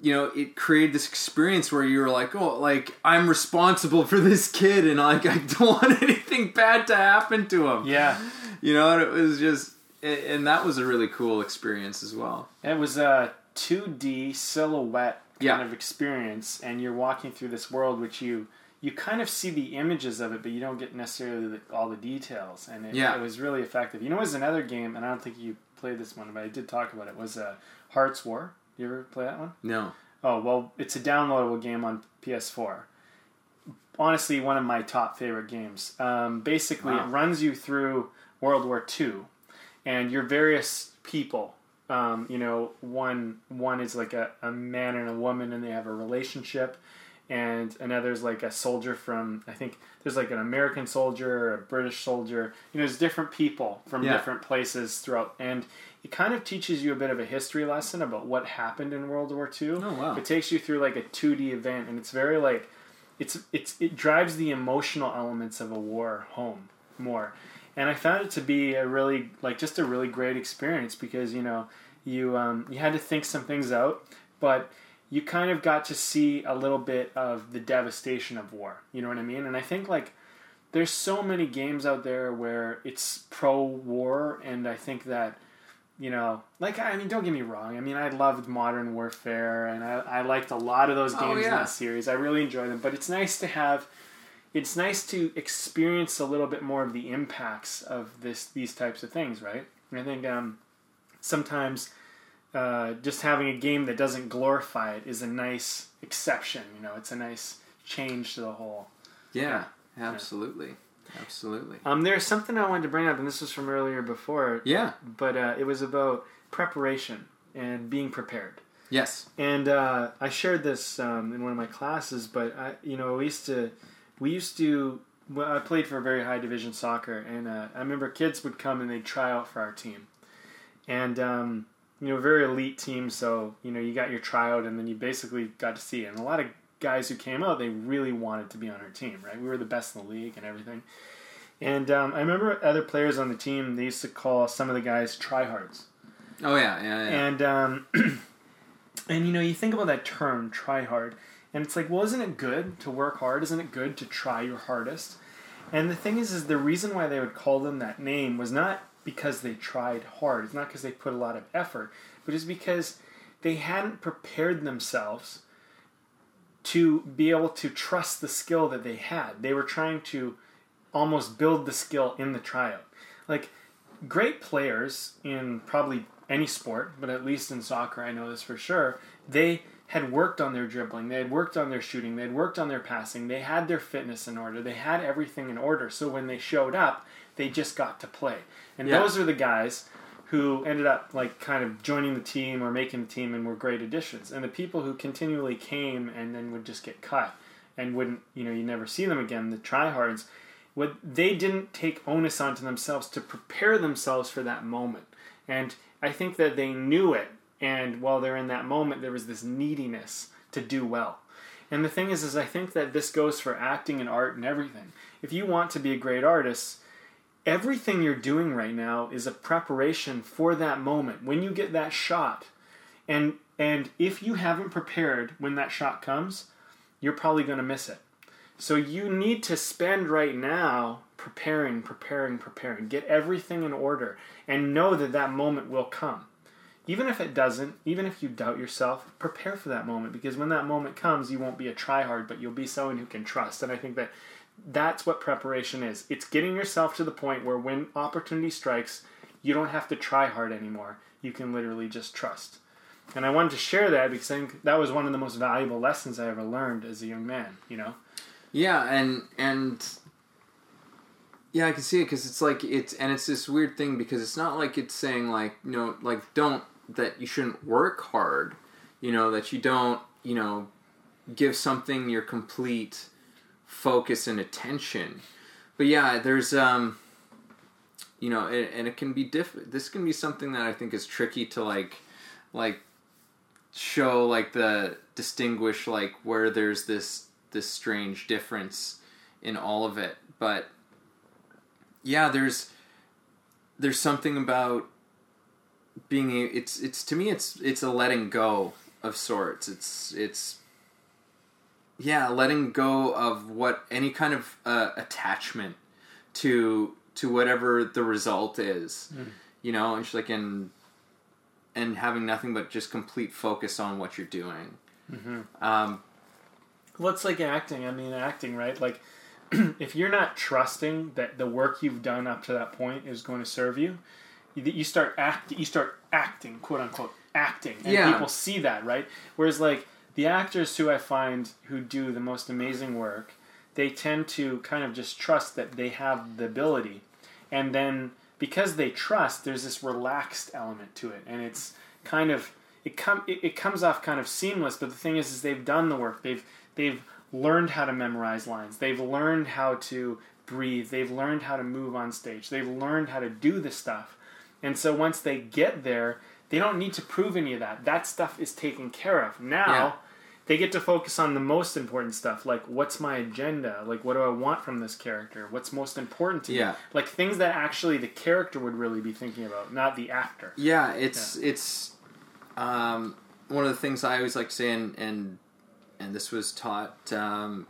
you know, it created this experience where you were like, oh, like I'm responsible for this kid and like I don't want anything bad to happen to him. Yeah. You know, and it was just, and that was a really cool experience as well. It was a two D silhouette kind yeah. of experience. And you're walking through this world, which you, you kind of see the images of it, but you don't get necessarily the, all the details. And it, yeah. it was really effective. You know, it was another game, and I don't think you played this one, but I did talk about it, was uh, Hearts War. You ever play that one? No. Oh, well, it's a downloadable game on P S four. Honestly, one of my top favorite games. Um, basically, wow. it runs you through World War Two, and you're various people. Um, you know, one one is like a, a man and a woman, and they have a relationship, and another's like a soldier from, I think, there's like an American soldier, a British soldier. You know, there's different people from yeah. different places throughout. And it kind of teaches you a bit of a history lesson about what happened in World War Two. Oh, wow. It takes you through like a two D event, and it's very like, it's it's it drives the emotional elements of a war home more. And I found it to be a really, like just a really great experience because, you know, you um, you had to think some things out, but you kind of got to see a little bit of the devastation of war. You know what I mean? And I think, like, there's so many games out there where it's pro-war, and I think that you know, like, I mean, don't get me wrong. I mean, I loved Modern Warfare, and I, I liked a lot of those games oh, yeah. in that series. I really enjoyed them, but it's nice to have, it's nice to experience a little bit more of the impacts of this these types of things, right? And I think um, sometimes uh, just having a game that doesn't glorify it is a nice exception, you know, it's a nice change to the whole. Yeah, yeah. absolutely. Yeah. Absolutely. Um, there's something I wanted to bring up, and this was from earlier before. Yeah. But uh, it was about preparation and being prepared. Yes. And uh, I shared this um, in one of my classes, but I, you know, we used to, we used to. Well, I played for a very high division soccer, and uh, I remember kids would come and they'd try out for our team, and um, you know, very elite team. So you know, you got your tryout, and then you basically got to see it. And a lot of guys who came out, they really wanted to be on our team, right? We were the best in the league and everything. And um, I remember other players on the team, they used to call some of the guys tryhards. Oh, yeah, yeah, yeah. And, um, and you know, you think about that term, tryhard, and it's like, well, isn't it good to work hard? Isn't it good to try your hardest? And the thing is, is the reason why they would call them that name was not because they tried hard. It's not because they put a lot of effort, but it's because they hadn't prepared themselves to be able to trust the skill that they had. They were trying to almost build the skill in the tryout. Like, great players in probably any sport, but at least in soccer, I know this for sure, they had worked on their dribbling, they had worked on their shooting, they had worked on their passing, they had their fitness in order, they had everything in order, so when they showed up, they just got to play. And yeah. those are the guys who ended up like kind of joining the team or making the team and were great additions. And the people who continually came and then would just get cut and wouldn't, you know, you never see them again, the tryhards, what they didn't take onus onto themselves to prepare themselves for that moment. And I think that they knew it, and while they're in that moment, there was this neediness to do well. And the thing is, is I think that this goes for acting and art and everything. If you want to be a great artist, everything you're doing right now is a preparation for that moment. When you get that shot, and and if you haven't prepared when that shot comes, you're probably going to miss it. So you need to spend right now preparing, preparing, preparing. Get everything in order and know that that moment will come. Even if it doesn't, even if you doubt yourself, prepare for that moment, because when that moment comes, you won't be a tryhard, but you'll be someone who can trust. And I think that that's what preparation is. It's getting yourself to the point where when opportunity strikes, you don't have to try hard anymore. You can literally just trust. And I wanted to share that because I think that was one of the most valuable lessons I ever learned as a young man, you know? Yeah, and, and yeah, I can see it, because it's like, it's, and it's this weird thing, because it's not like it's saying like, you know, like don't, that you shouldn't work hard, you know, that you don't, you know, give something your complete focus and attention. But yeah, there's um you know, it, and it can be diff this can be something that I think is tricky to like like show, like the distinguish, like where there's this this strange difference in all of it. But yeah, there's there's something about being a, it's it's to me it's it's a letting go of sorts. It's it's Yeah, letting go of what any kind of uh, attachment to to whatever the result is, mm. you know, and like and and having nothing but just complete focus on what you're doing. Mm-hmm. Um, well, it's like acting. I mean, acting, right? Like, if you're not trusting that the work you've done up to that point is going to serve you, you start act, you start acting, quote unquote, acting, and yeah. people see that, right? Whereas, like, the actors who I find who do the most amazing work, they tend to kind of just trust that they have the ability. And then because they trust, there's this relaxed element to it. And it's kind of, it com- it, it comes off kind of seamless, but the thing is, is they've done the work. They've they've learned how to memorize lines. They've learned how to breathe. They've learned how to move on stage. They've learned how to do this stuff. And so once they get there, they don't need to prove any of that. That stuff is taken care of. Now... Yeah. They get to focus on the most important stuff, like what's my agenda, like what do I want from this character, what's most important to yeah. me, like things that actually the character would really be thinking about, not the actor. Yeah, it's yeah. it's um, one of the things I always like to say, and and, and this was taught, um,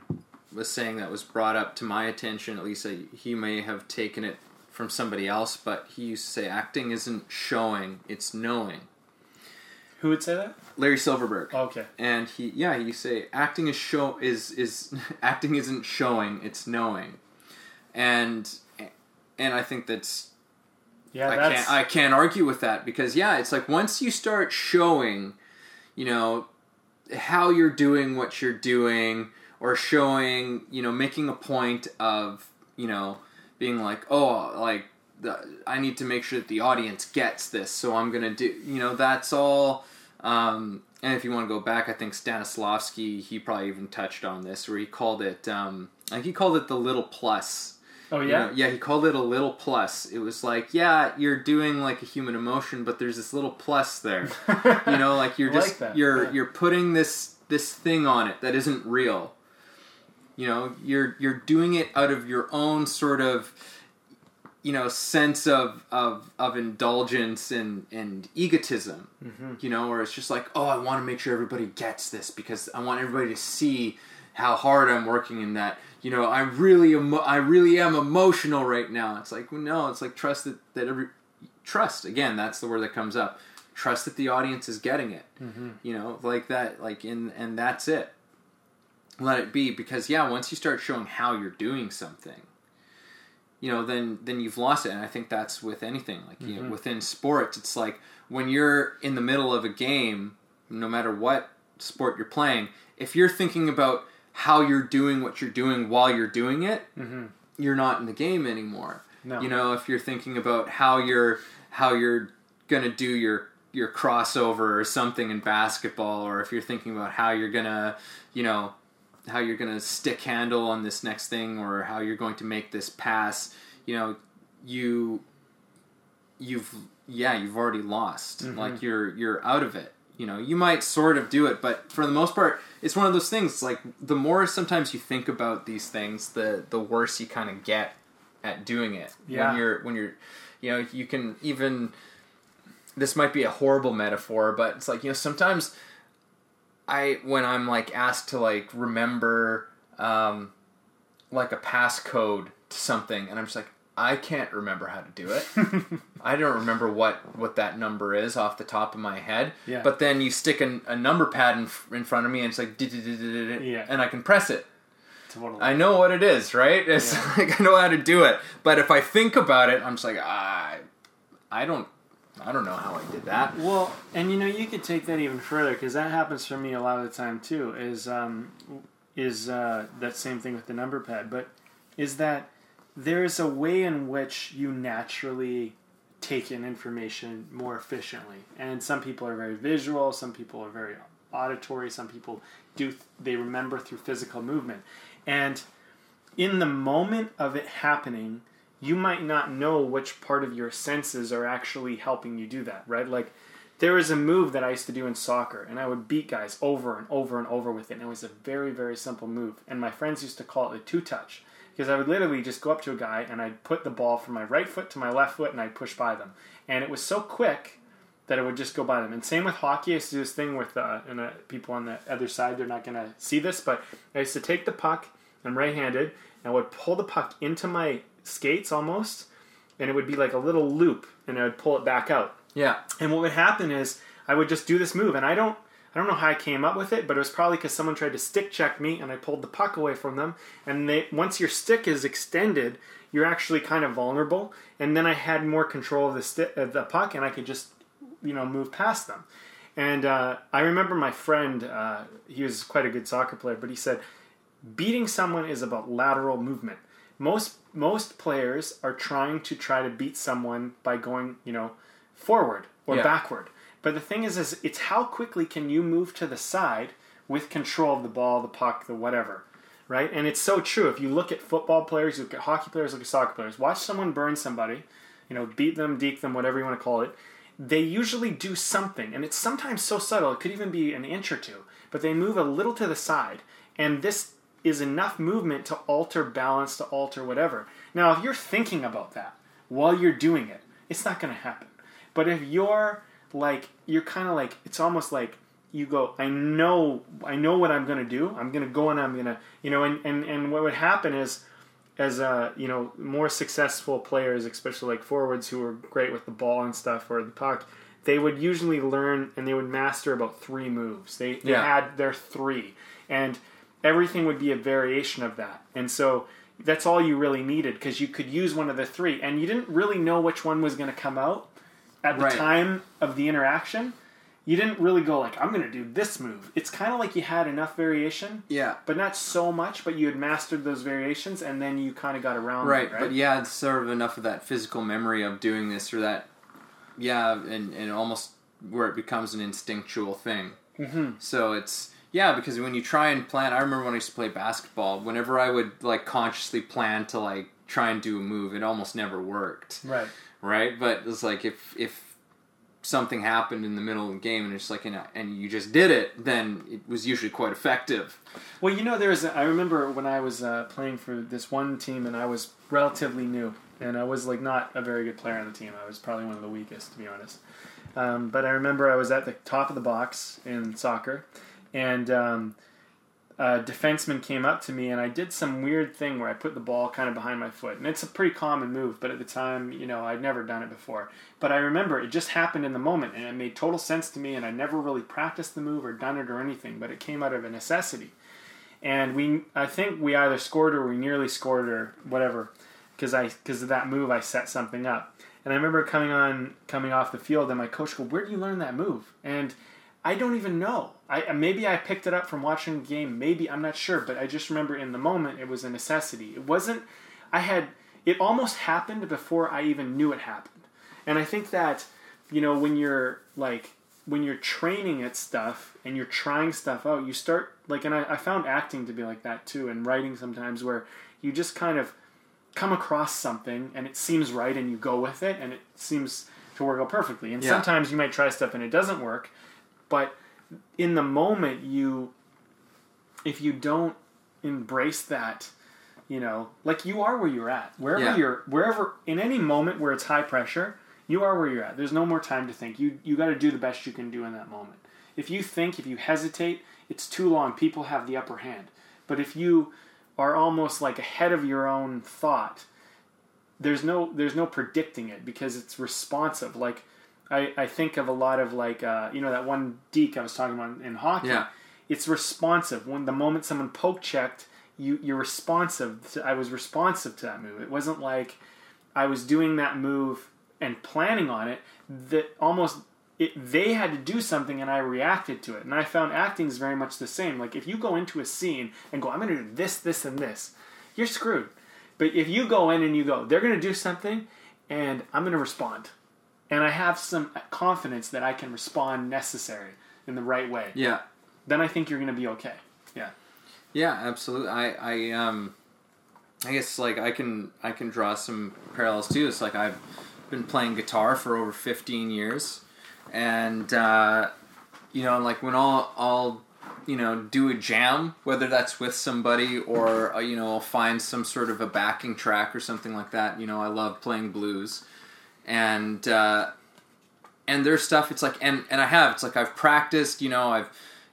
was saying that was brought up to my attention, at least I, he may have taken it from somebody else, but he used to say acting isn't showing, it's knowing. Who would say that? Larry Silverberg. Oh, okay. And he, yeah, he used to say acting is show is is acting isn't showing, it's knowing. And and I think that's yeah, I that's... can't I can't argue with that, because yeah, it's like once you start showing, you know, how you're doing what you're doing, or showing, you know, making a point of, you know, being like, oh, like, the, I need to make sure that the audience gets this, so I'm going to do, you know, that's all. Um, and if you want to go back, I think Stanislavski, he probably even touched on this, where he called it, um, like, he called it the little plus. Oh, yeah? You know, yeah, he called it a little plus. It was like, yeah, you're doing, like, a human emotion, but there's this little plus there. You know, like, you're just, like you're yeah. you're putting this this thing on it that isn't real. You know, you're you're doing it out of your own sort of, you know, sense of of, of indulgence and, and egotism, mm-hmm. you know, where it's just like, oh, I want to make sure everybody gets this because I want everybody to see how hard I'm working in that. You know, I really am, I really am emotional right now. It's like, well, no, it's like trust that, that every... Trust, again, that's the word that comes up. Trust that the audience is getting it. Mm-hmm. You know, like that, like in, and that's it. Let it be, because yeah, once you start showing how you're doing something, you know, then then you've lost it. And I think that's with anything, like mm-hmm. you know, within sports, it's like when you're in the middle of a game, no matter what sport you're playing, if you're thinking about how you're doing what you're doing while you're doing it, mm-hmm. you're not in the game anymore. No. You know, if you're thinking about how you're how you're gonna do your your crossover or something in basketball, or if you're thinking about how you're gonna, you know, how you're going to stick handle on this next thing, or how you're going to make this pass, you know, you, you've, yeah, you've already lost. Mm-hmm. Like you're, you're out of it. You know, you might sort of do it, but for the most part, it's one of those things. Like the more sometimes you think about these things, the, the worse you kind of get at doing it. Yeah. When you're, when you're, you know, you can even, this might be a horrible metaphor, but it's like, you know, sometimes I, when I'm like asked to like remember um, like a passcode to something, and I'm just like, I can't remember how to do it. I don't remember what, what that number is off the top of my head. Yeah. But then you stick an, a number pad in, in front of me, and it's like, yeah. and I can press it. Totally. I know what it is, right? It's yeah. like I know how to do it. But if I think about it, I'm just like, I, I don't. I don't know how I did that. Well, and you know, you could take that even further, because that happens for me a lot of the time too, is um, is uh, that same thing with the number pad, but is that there is a way in which you naturally take in information more efficiently. And some people are very visual, some people are very auditory, some people do th- they remember through physical movement. And in the moment of it happening, you might not know which part of your senses are actually helping you do that, right? Like, there was a move that I used to do in soccer, and I would beat guys over and over and over with it, and it was a very, very simple move. And my friends used to call it a two-touch, because I would literally just go up to a guy, and I'd put the ball from my right foot to my left foot, and I'd push by them. And it was so quick that it would just go by them. And same with hockey. I used to do this thing with uh, and, uh, people on the other side. They're not going to see this, but I used to take the puck, I'm right-handed, and I would pull the puck into my skates almost, and it would be like a little loop, and I would pull it back out. Yeah. And what would happen is I would just do this move, and I don't I don't know how I came up with it, but it was probably because someone tried to stick check me, and I pulled the puck away from them, and they, once your stick is extended, you're actually kind of vulnerable, and then I had more control of the sti- of the puck, and I could just, you know, move past them. And uh, I remember my friend, uh, he was quite a good soccer player, but he said beating someone is about lateral movement. Most most players are trying to try to beat someone by going, you know, forward or yeah. backward. But the thing is, is it's how quickly can you move to the side with control of the ball, the puck, the whatever, right? And it's so true. If you look at football players, you look at hockey players, look at soccer players, watch someone burn somebody, you know, beat them, deke them, whatever you want to call it. They usually do something, and it's sometimes so subtle. It could even be an inch or two, but they move a little to the side, and this is enough movement to alter balance, to alter whatever. Now, if you're thinking about that while you're doing it, it's not going to happen. But if you're like, you're kind of like, it's almost like you go, I know, I know what I'm going to do. I'm going to go and I'm going to, you know, and, and, and what would happen is as uh, you know, more successful players, especially like forwards who were great with the ball and stuff or the puck, they would usually learn and they would master about three moves. They, they yeah. had their three, and everything would be a variation of that. And so that's all you really needed, because you could use one of the three, and you didn't really know which one was going to come out at the right. time of the interaction. You didn't really go like, I'm going to do this move. It's kind of like you had enough variation, yeah, but not so much, but you had mastered those variations, and then you kind of got around right, it, right? But yeah, it's sort of enough of that physical memory of doing this or that, yeah, and, and almost where it becomes an instinctual thing. Mm-hmm. So it's, yeah, because when you try and plan, I remember when I used to play basketball, whenever I would like consciously plan to like try and do a move, it almost never worked. Right. Right? But it's like if, if, something happened in the middle of the game, and it's like, you know, and you just did it, then it was usually quite effective. Well, you know, there was a, I remember when I was uh, playing for this one team, and I was relatively new, and I was like not a very good player on the team. I was probably one of the weakest, to be honest. Um, but I remember I was at the top of the box in soccer, and um, a defenseman came up to me, and I did some weird thing where I put the ball kind of behind my foot. And it's a pretty common move, but at the time, you know, I'd never done it before. But I remember it just happened in the moment, and it made total sense to me, and I never really practiced the move or done it or anything, but it came out of a necessity. And we, I think we either scored or we nearly scored or whatever, because I, because of that move, I set something up. And I remember coming on, coming off the field, and my coach go, "Where did you learn that move?" And I don't even know. I maybe I picked it up from watching the game. Maybe, I'm not sure, but I just remember in the moment it was a necessity. It wasn't. I had it almost happened before I even knew it happened. And I think that, you know, when you're like when you're training at stuff and you're trying stuff out, you start like, and I, I found acting to be like that too, and writing sometimes, where you just kind of come across something and it seems right and you go with it and it seems to work out perfectly. And yeah. sometimes you might try stuff and it doesn't work. But in the moment, you, if you don't embrace that, you know, like you are where you're at, wherever yeah. you're, wherever, in any moment where it's high pressure, you are where you're at. There's no more time to think. You, you got to do the best you can do in that moment. If you think, if you hesitate, it's too long. People have the upper hand. But if you are almost like ahead of your own thought, there's no, there's no predicting it, because it's responsive. Like, I, I think of a lot of like, uh, you know, that one deke I was talking about in hockey. Yeah. It's responsive. When the moment someone poke checked, you, you're responsive. To, I was responsive to that move. It wasn't like I was doing that move and planning on it. That almost it, they had to do something and I reacted to it. And I found acting is very much the same. Like if you go into a scene and go, I'm going to do this, this, and this, you're screwed. But if you go in and you go, they're going to do something and I'm going to respond. And I have some confidence that I can respond necessary in the right way. Yeah. Then I think you're going to be okay. Yeah. Yeah, absolutely. I, I, um, I guess like I can, I can draw some parallels too. It's like I've been playing guitar for over fifteen years, and, uh, you know, like when I'll, I'll, you know, do a jam, whether that's with somebody or, uh, you know, I'll find some sort of a backing track or something like that. You know, I love playing blues. And, uh, and there's stuff, it's like, and, and I have, it's like, I've practiced, you know, I've,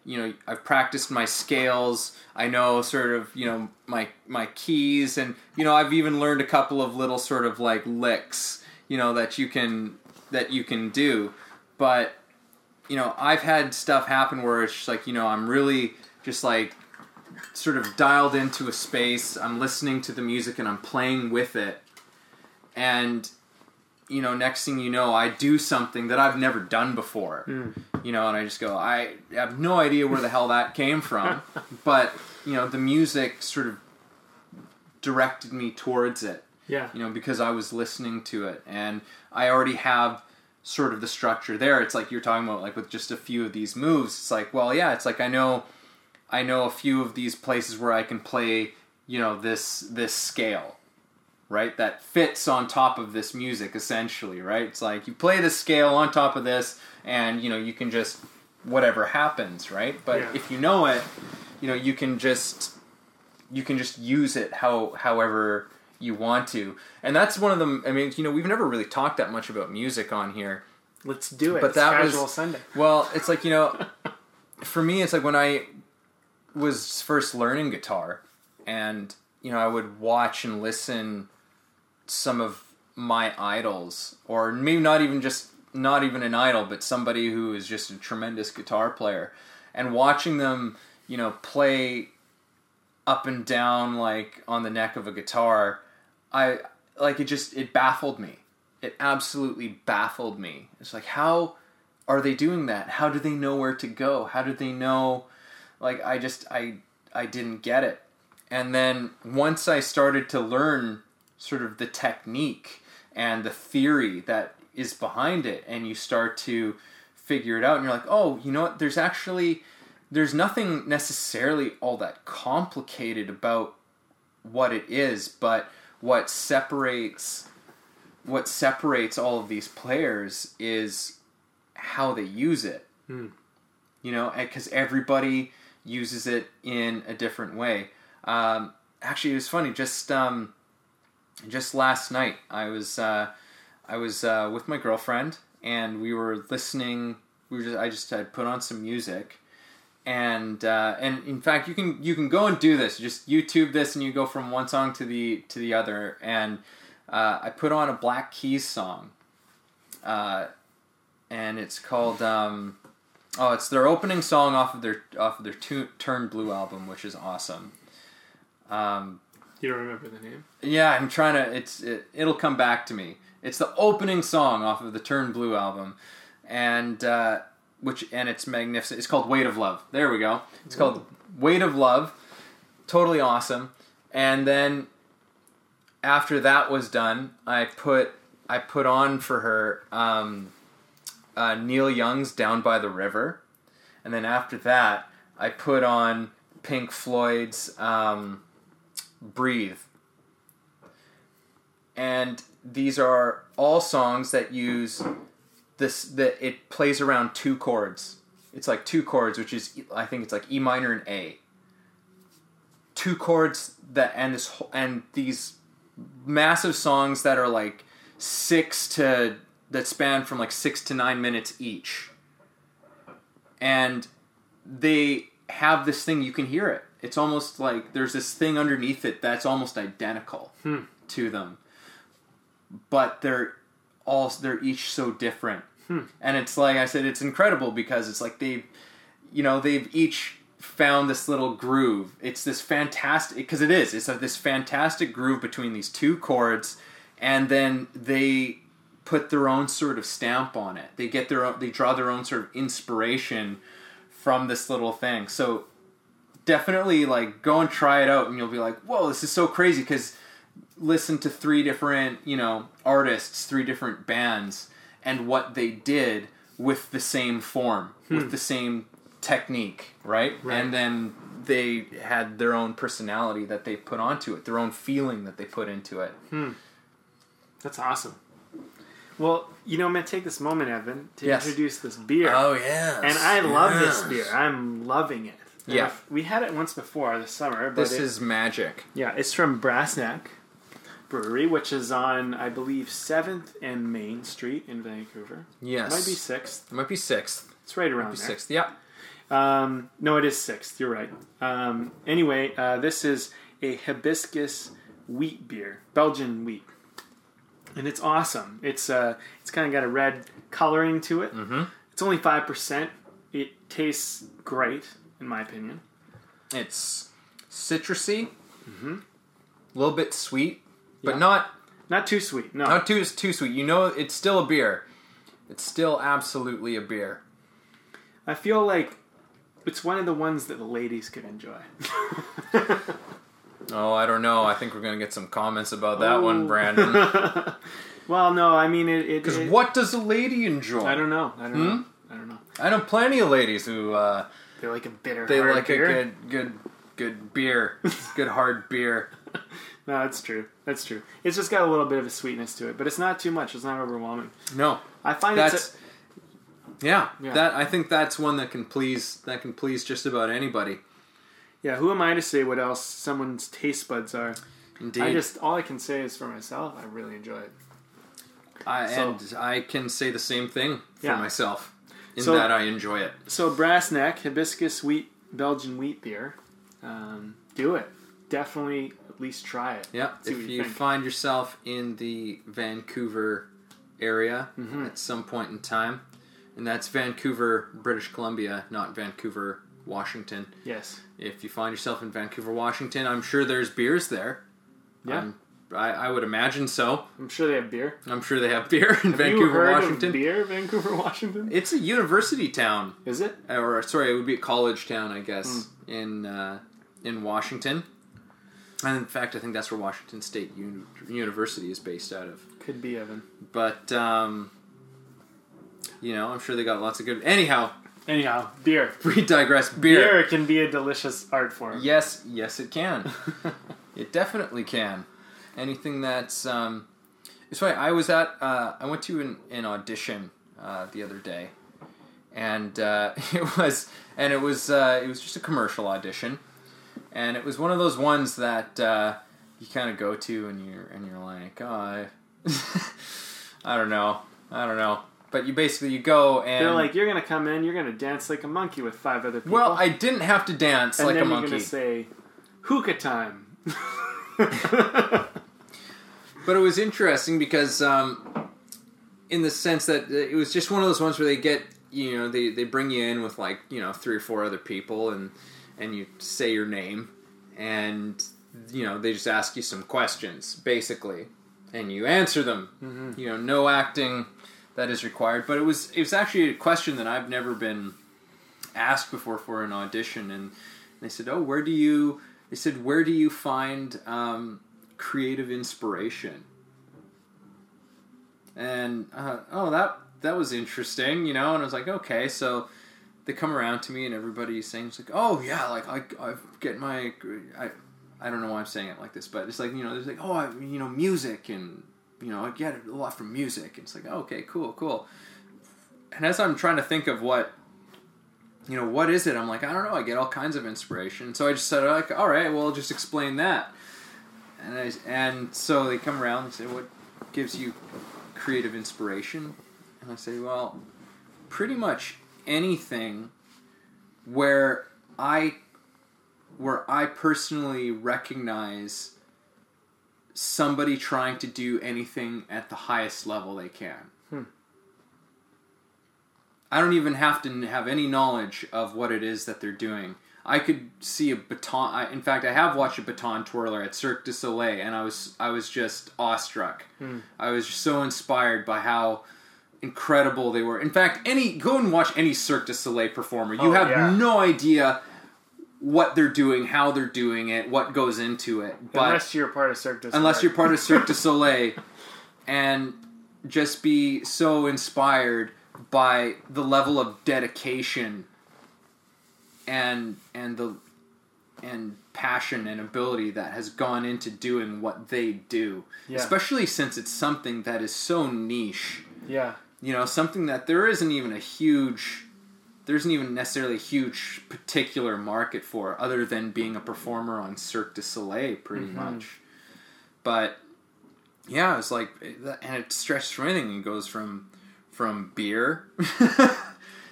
you know, I've practiced my scales. I know sort of, you know, my, my keys, and, you know, I've even learned a couple of little sort of like licks, you know, that you can, that you can do. But, you know, I've had stuff happen where it's just like, you know, I'm really just like sort of dialed into a space. I'm listening to the music and I'm playing with it. And, you know, next thing you know, I do something that I've never done before, mm. you know, and I just go, I have no idea where the hell that came from, but, you know, the music sort of directed me towards it, yeah, you know, because I was listening to it, and I already have sort of the structure there. It's like you're talking about, like, with just a few of these moves, it's like, well, yeah, it's like, I know, I know a few of these places where I can play, you know, this, this scale, right, that fits on top of this music, essentially, right? It's like, you play the scale on top of this, and, you know, you can just, whatever happens, right? But yeah. if you know it, you know, you can just, you can just use it how, however you want to. And that's one of the, I mean, you know, we've never really talked that much about music on here. Let's do it. But it's that casual was, Sunday. Well, it's like, you know, for me, it's like when I was first learning guitar, and you know, I would watch and listen some of my idols, or maybe not even just, not even an idol, but somebody who is just a tremendous guitar player, and watching them, you know, play up and down, like on the neck of a guitar, I, like, it just, it baffled me. It absolutely baffled me. It's like, how are they doing that? How do they know where to go? How do they know? Like, I just, I, I didn't get it. And then once I started to learn sort of the technique and the theory that is behind it, and you start to figure it out, and you're like, oh, you know what, there's actually, there's nothing necessarily all that complicated about what it is, but what separates, what separates all of these players is how they use it. Mm. You know, because everybody uses it in a different way. Um, actually, it was funny, just, um, just last night, I was, uh, I was uh, with my girlfriend, and we were listening. We were just, I just had put on some music, and uh, and in fact, you can you can go and do this. Just YouTube this, and you go from one song to the to the other. And uh, I put on a Black Keys song, uh, and it's called um, oh, it's their opening song off of their off of their tu- Turn Blue album, which is awesome. Um, you don't remember the name? Yeah, I'm trying to. It's it, it'll come back to me. It's the opening song off of the Turn Blue album, and uh, which and it's magnificent. It's called Weight of Love. There we go. It's called Weight of Love. Totally awesome. And then after that was done, I put I put on for her um, uh, Neil Young's Down by the River, and then after that, I put on Pink Floyd's um, Breathe. And these are all songs that use this, that it plays around two chords. It's like two chords, which is, I think it's like E minor and A. Two chords that, and this, and these massive songs that are like six to, that span from like six to nine minutes each. And they have this thing, you can hear it. It's almost like there's this thing underneath it that's almost identical hmm. to them. But they're all, they're each so different. Hmm. And it's like I said, it's incredible because it's like they've, you know, they've each found this little groove. It's this fantastic, because it is, it's like this fantastic groove between these two chords, and then they put their own sort of stamp on it. They get their own, they draw their own sort of inspiration from this little thing. So definitely like go and try it out, and you'll be like, whoa, this is so crazy, because listen to three different, you know, artists, three different bands, and what they did with the same form, hmm. with the same technique, right? right? And then they had their own personality that they put onto it, their own feeling that they put into it. Hmm. That's awesome. Well, you know, I'm going to take this moment, Evan, to yes. introduce this beer. Oh, yes. And I love yes. this beer. I'm loving it. And yeah. We had it once before this summer. But this it, is magic. Yeah, it's from Brassneck Brewery, which is on, I believe, seventh and Main Street in Vancouver. Yes. It might be sixth. It might be sixth. It's right around there. sixth, yeah. Um, no, it is sixth. You're right. Um, anyway, uh, this is a hibiscus wheat beer, Belgian wheat. And it's awesome. It's uh, it's kind of got a red coloring to it. Mm-hmm. It's only five percent. It tastes great, in my opinion. It's citrusy, mm-hmm. a little bit sweet. But not... Not too sweet, no. Not too too sweet. You know, it's still a beer. It's still absolutely a beer. I feel like it's one of the ones that the ladies could enjoy. Oh, I don't know. I think we're going to get some comments about that oh. one, Brandon. Well, no, I mean... it. Because what does a lady enjoy? I don't know. I don't hmm? know. I don't know. I know plenty of ladies who... Uh, they like a bitter, They hard like beer. a good, good, good beer. Good hard beer. No, that's true. That's true. It's just got a little bit of a sweetness to it, but it's not too much. It's not overwhelming. No, I find that's a, yeah, yeah. That I think that's one that can please that can please just about anybody. Yeah, who am I to say what else someone's taste buds are? Indeed, I just all I can say is for myself, I really enjoy it. I so, and I can say the same thing for yeah. myself in so, that I enjoy it. So Brassneck hibiscus wheat Belgian wheat beer, um, do it. definitely at least try it. Yep. If you, you find yourself in the Vancouver area mm-hmm. at some point in time, and that's Vancouver, British Columbia, not Vancouver, Washington. Yes. If you find yourself in Vancouver, Washington, I'm sure there's beers there. Yeah. Um, I, I would imagine so. I'm sure they have beer. I'm sure they have beer in have Vancouver, you heard Washington. Of beer, Vancouver, Washington. It's a university town. Is it? Or sorry, it would be a college town, I guess, mm. in uh, in Washington. And in fact, I think that's where Washington State Uni- University is based out of. Could be, Evan. But um, you know, I'm sure they got lots of good. Anyhow, anyhow, beer. We digress. Beer. Beer can be a delicious art form. Yes, yes, it can. It definitely can. Anything that's, um, it's funny, I was at, uh, I went to an, an audition, uh, the other day, and, uh, it was, and it was, uh, it was just a commercial audition, and it was one of those ones that, uh, you kind of go to, and you're, and you're like, oh, I, I don't know, I don't know, but you basically, you go, and... they're like, you're gonna come in, you're gonna dance like a monkey with five other people. Well, I didn't have to dance like a monkey. And then you're gonna say, hookah time. But it was interesting because, um, in the sense that it was just one of those ones where they get, you know, they, they bring you in with like, you know, three or four other people, and, and you say your name, and, you know, they just ask you some questions, basically, and you answer them. Mm-hmm. You know, no acting that is required. But it was, it was actually a question that I've never been asked before for an audition, and they said, oh, where do you, they said, where do you find, um... creative inspiration? And uh, oh that that was interesting, you know, and I was like, okay, so they come around to me and everybody's saying, it's like, oh yeah, like I, I get my I I don't know why I'm saying it like this, but it's like, you know, there's like, oh, I, you know, music, and you know, I get a lot from music, and it's like, oh, okay, cool cool. And as I'm trying to think of what, you know, what is it, I'm like, I don't know, I get all kinds of inspiration. So I just said, like, alright, well, I'll just explain that. And, I, and so they come around and say, what gives you creative inspiration? And I say, well, pretty much anything where I where I personally recognize somebody trying to do anything at the highest level they can. Hmm. I don't even have to have any knowledge of what it is that they're doing. I could see a baton... I, in fact, I have watched a baton twirler at Cirque du Soleil, and I was I was just awestruck. Mm. I was just so inspired by how incredible they were. In fact, any go and watch any Cirque du Soleil performer. You oh, have yeah. no idea what they're doing, how they're doing it, what goes into it. But unless you're part of Cirque du Soleil. Unless you're part of Cirque du Soleil, and just be so inspired by the level of dedication and and the and passion and ability that has gone into doing what they do. Yeah. Especially since it's something that is so niche. Yeah. You know, something that there isn't even a huge there isn't even necessarily a huge particular market for, other than being a performer on Cirque du Soleil, pretty mm-hmm. much. But yeah, it's like, and it stretches from anything. It goes from from beer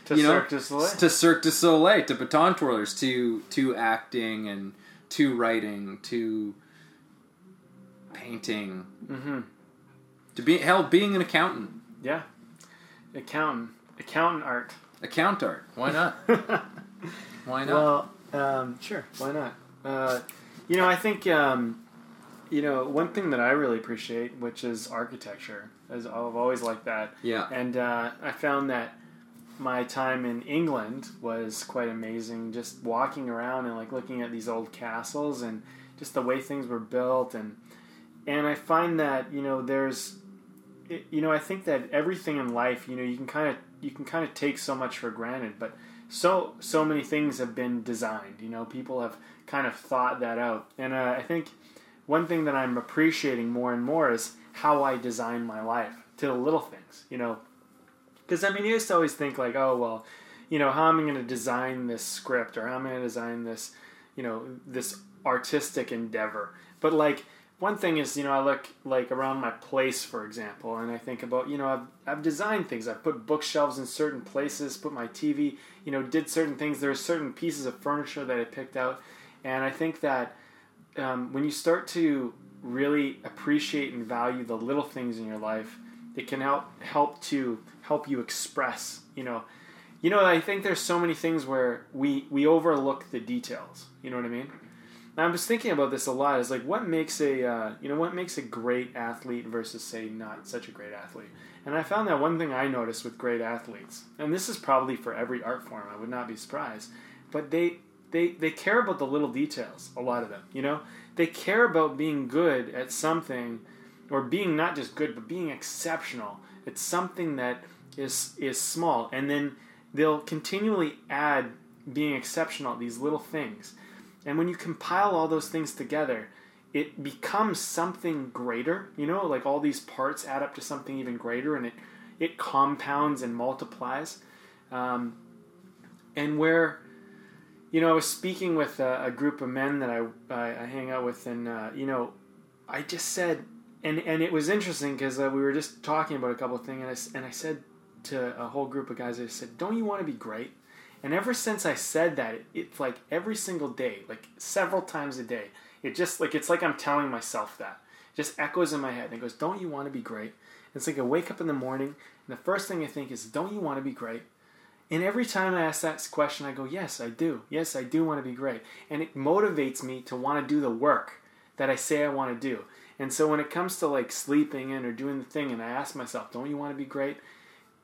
to, you know, Cirque du Soleil. To Cirque du Soleil, to baton twirlers, to to acting, and to writing, to painting, mm-hmm. to be hell being an accountant. Yeah, accountant, accountant art, account art. Why not? Why not? Well, um, sure. Why not? Uh, you know, I think um, you know, one thing that I really appreciate, which is architecture, as I've always liked that. Yeah, and uh, I found that my time in England was quite amazing, just walking around and like looking at these old castles and just the way things were built, and and I find that, you know, there's it, you know, I think that everything in life, you know, you can kind of you can kind of take so much for granted, but so so many things have been designed, you know, people have kind of thought that out. And uh, I think one thing that I'm appreciating more and more is how I design my life to the little things, you know. Because, I mean, you used to always think, like, oh, well, you know, how am I going to design this script, or how am I going to design this, you know, this artistic endeavor? But, like, one thing is, you know, I look, like, around my place, for example, and I think about, you know, I've I've designed things. I've put bookshelves in certain places, put my T V, you know, did certain things. There are certain pieces of furniture that I picked out. And I think that um, when you start to really appreciate and value the little things in your life, it can help help to help you express, you know. You know, I think there's so many things where we, we overlook the details. You know what I mean? And I was thinking about this a lot. It's like, what makes a, uh, you know, what makes a great athlete versus, say, not such a great athlete? And I found that one thing I noticed with great athletes, and this is probably for every art form, I would not be surprised, but they, they, they care about the little details, a lot of them, you know? They care about being good at something, or being not just good, but being exceptional. It's something that is is small, and then they'll continually add being exceptional, these little things. And when you compile all those things together, it becomes something greater, you know, like all these parts add up to something even greater, and it, it compounds and multiplies. Um, and where, you know, I was speaking with a, a group of men that I, I, I hang out with, and, uh, you know, I just said, and, and it was interesting because uh, we were just talking about a couple of things, and I, and I said to a whole group of guys, I said, don't you want to be great? And ever since I said that, it, it's like every single day, like several times a day, it just like, it's like I'm telling myself that. It just echoes in my head, and it goes, don't you want to be great? And it's like I wake up in the morning, and the first thing I think is, don't you want to be great? And every time I ask that question, I go, yes, I do. Yes, I do want to be great. And it motivates me to want to do the work that I say I want to do. And so when it comes to like sleeping in or doing the thing, and I ask myself, don't you want to be great?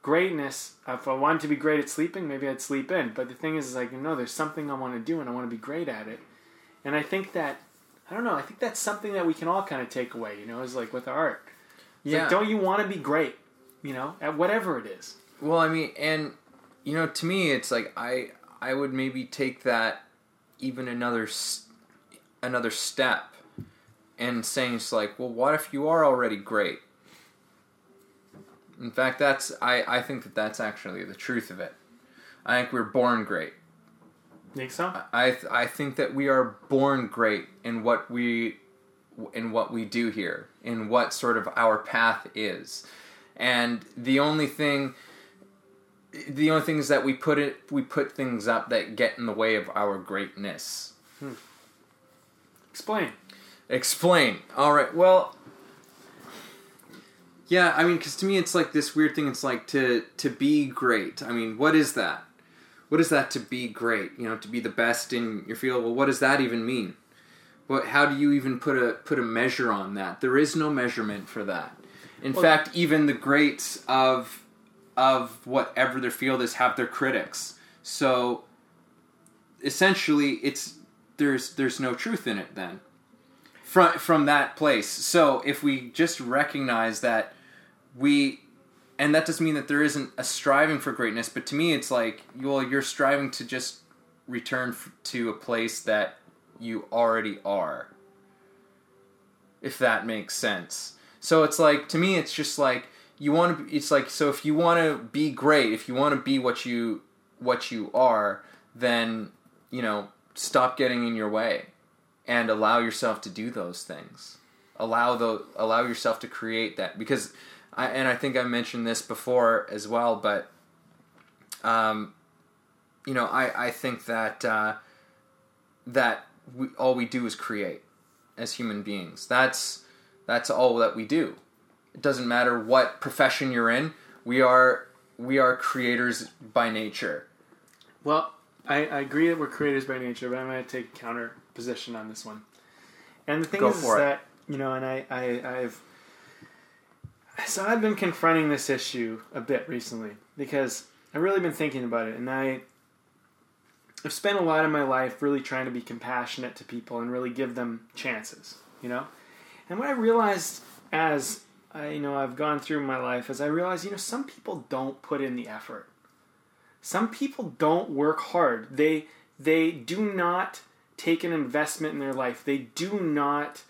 Greatness, if I wanted to be great at sleeping, maybe I'd sleep in. But the thing is, is like, no, there's something I want to do, and I want to be great at it. And I think that, I don't know, I think that's something that we can all kind of take away, you know, is like with art. It's yeah. Like, don't you want to be great, you know, at whatever it is? Well, I mean, and, you know, to me, it's like, I I would maybe take that even another another step and saying, it's like, well, what if you are already great? In fact, that's I, I think that that's actually the truth of it. I think we're born great. Think so? I I think that we are born great in what we in what we do here, in what sort of our path is, and the only thing the only thing is that we put it we put things up that get in the way of our greatness. Hmm. Explain. Explain. All right. Well. Yeah, I mean, because to me, it's like this weird thing. It's like to to be great. I mean, what is that? What is that to be great? You know, to be the best in your field. Well, what does that even mean? What? How do you even put a put a measure on that? There is no measurement for that. In well, fact, even the greats of of whatever their field is have their critics. So essentially, it's there's there's no truth in it then. From from that place. So if we just recognize that. We, and that doesn't mean that there isn't a striving for greatness, but to me it's like, well, you're striving to just return f- to a place that you already are. If that makes sense. So it's like, to me it's just like, you want to, it's like, so if you want to be great, if you want to be what you, what you are, then, you know, stop getting in your way and allow yourself to do those things. Allow the, allow yourself to create that, because... I, and I think I mentioned this before as well, but, um, you know, I, I think that, uh, that we, all we do is create as human beings. That's, that's all that we do. It doesn't matter what profession you're in. We are, we are creators by nature. Well, I, I agree that we're creators by nature, but I'm going to take a counter position on this one. And the thing is, is that, you know, and I, I, I've, So I've been confronting this issue a bit recently because I've really been thinking about it, and I, I've spent a lot of my life really trying to be compassionate to people and really give them chances, you know? And what I realized as I, you know, I've gone through my life is I realized, you know, some people don't put in the effort. Some people don't work hard. They, they do not take an investment in their life. They do not...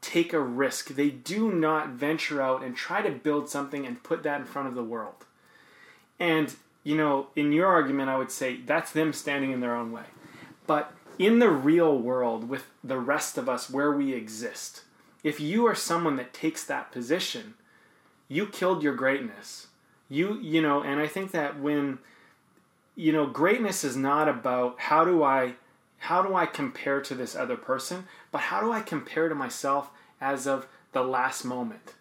take a risk. They do not venture out and try to build something and put that in front of the world. And, you know, in your argument, I would say that's them standing in their own way. But in the real world, with the rest of us where we exist, if you are someone that takes that position, you killed your greatness. You, you know, and I think that when, you know, greatness is not about how do I how do I compare to this other person, but how do I compare to myself as of the last moment?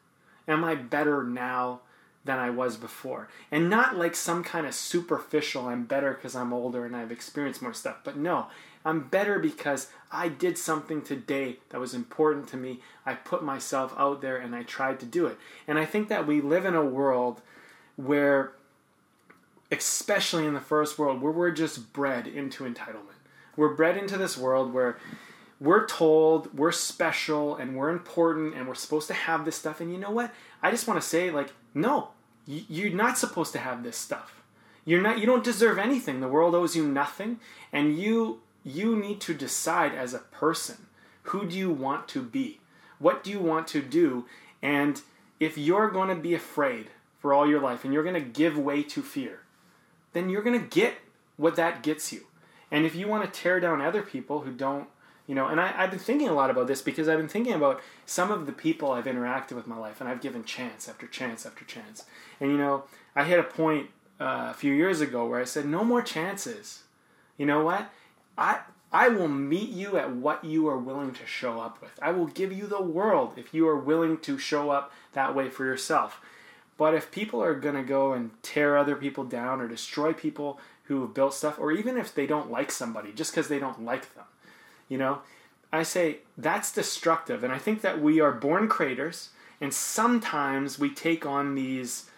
Am I better now than I was before? And not like some kind of superficial, I'm better because I'm older and I've experienced more stuff. But no, I'm better because I did something today that was important to me. I put myself out there and I tried to do it. And I think that we live in a world where, especially in the first world, where we're just bred into entitlement. We're bred into this world where we're told we're special and we're important and we're supposed to have this stuff. And you know what? I just want to say, like, no, you're not supposed to have this stuff. You're not, you don't deserve anything. The world owes you nothing. And you, you need to decide as a person, who do you want to be? What do you want to do? And if you're going to be afraid for all your life and you're going to give way to fear, then you're going to get what that gets you. And if you want to tear down other people who don't, you know, and I, I've been thinking a lot about this because I've been thinking about some of the people I've interacted with in my life, and I've given chance after chance after chance. And, you know, I hit a point uh, a few years ago where I said, no more chances. You know what? I I will meet you at what you are willing to show up with. I will give you the world if you are willing to show up that way for yourself. But if people are going to go and tear other people down or destroy people who have built stuff, or even if they don't like somebody just because they don't like them, you know, I say that's destructive. And I think that we are born creators, and sometimes we take on these,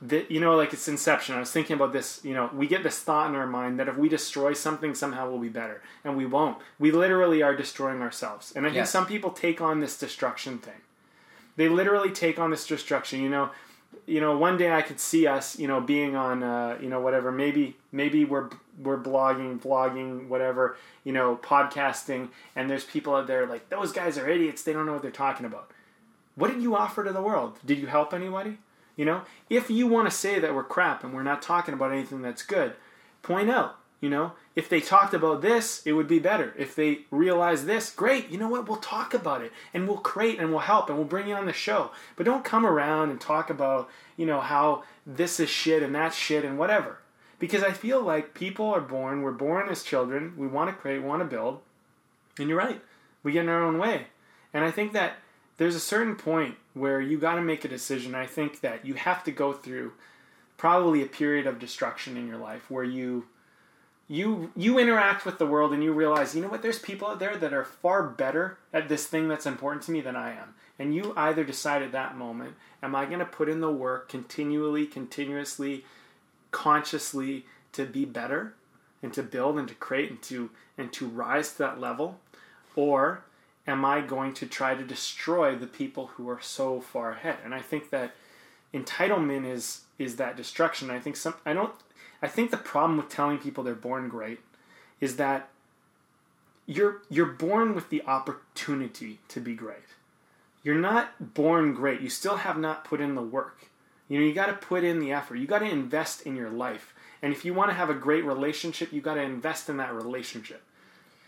the, you know, like it's Inception. I was thinking about this, you know, we get this thought in our mind that if we destroy something, somehow we'll be better, and we won't. We literally are destroying ourselves. And I think yes. Some people take on this destruction thing. They literally take on this destruction, you know, you know, one day I could see us, you know, being on, uh, you know, whatever, maybe, maybe we're, we're blogging, vlogging, whatever, you know, podcasting. And there's people out there like, those guys are idiots. They don't know what they're talking about. What did you offer to the world? Did you help anybody? You know, if you want to say that we're crap and we're not talking about anything that's good, point out, you know, if they talked about this, it would be better. If they realize this, great, you know what, we'll talk about it, and we'll create, and we'll help, and we'll bring you on the show. But don't come around and talk about, you know, how this is shit and that's shit and whatever. Because I feel like people are born, we're born as children, we want to create, we want to build, and you're right, we get in our own way. And I think that there's a certain point where you got to make a decision. I think that you have to go through probably a period of destruction in your life where you... You you interact with the world and you realize, you know what, there's people out there that are far better at this thing that's important to me than I am. And you either decide at that moment, am I going to put in the work continually, continuously, consciously to be better and to build and to create and to and to rise to that level? Or am I going to try to destroy the people who are so far ahead? And I think that entitlement is is that destruction. I think some I don't I think the problem with telling people they're born great is that you're you're born with the opportunity to be great. You're not born great. You still have not put in the work. You know, you got to put in the effort. You got to invest in your life. And if you want to have a great relationship, you got to invest in that relationship.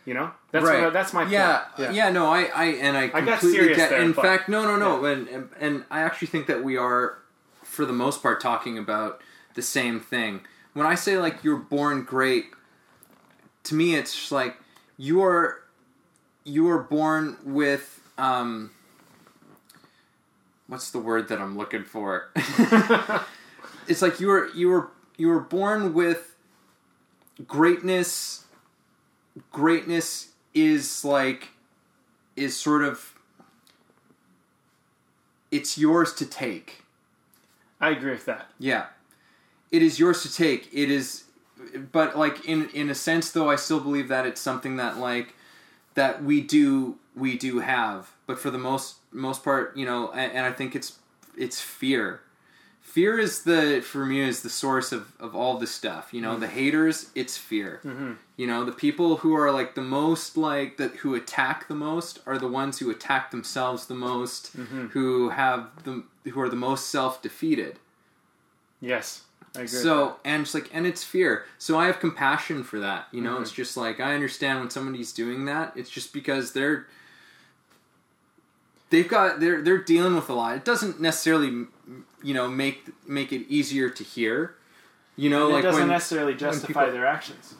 You know, that's right. What, that's my point. Yeah, yeah, yeah. No, I, I, and I completely I got serious get. There, in but, fact, no, no, no, yeah. and, and and I actually think that we are, for the most part, talking about the same thing. When I say, like, you're born great, to me it's just like you are, you are born with, um, what's the word that I'm looking for? It's like you were, you were, you were born with greatness. Greatness is like, is sort of, it's yours to take. I agree with that. Yeah. It is yours to take. It is, but like in, in a sense though, I still believe that it's something that like, that we do, we do have, but for the most, most part, you know, and, and I think it's, it's fear. Fear is the, for me is the source of, of all this stuff, you know, mm-hmm. The haters, it's fear, mm-hmm. You know, the people who are like the most like that, who attack the most are the ones who attack themselves the most, mm-hmm. who have the, who are the most self-defeated. Yes. So, and it's like, and it's fear. So I have compassion for that. You know, mm-hmm. It's just like, I understand when somebody's doing that, it's just because they're, they've got, they're, they're dealing with a lot. It doesn't necessarily, you know, make, make it easier to hear, you know, and like it doesn't when, necessarily justify people, their actions.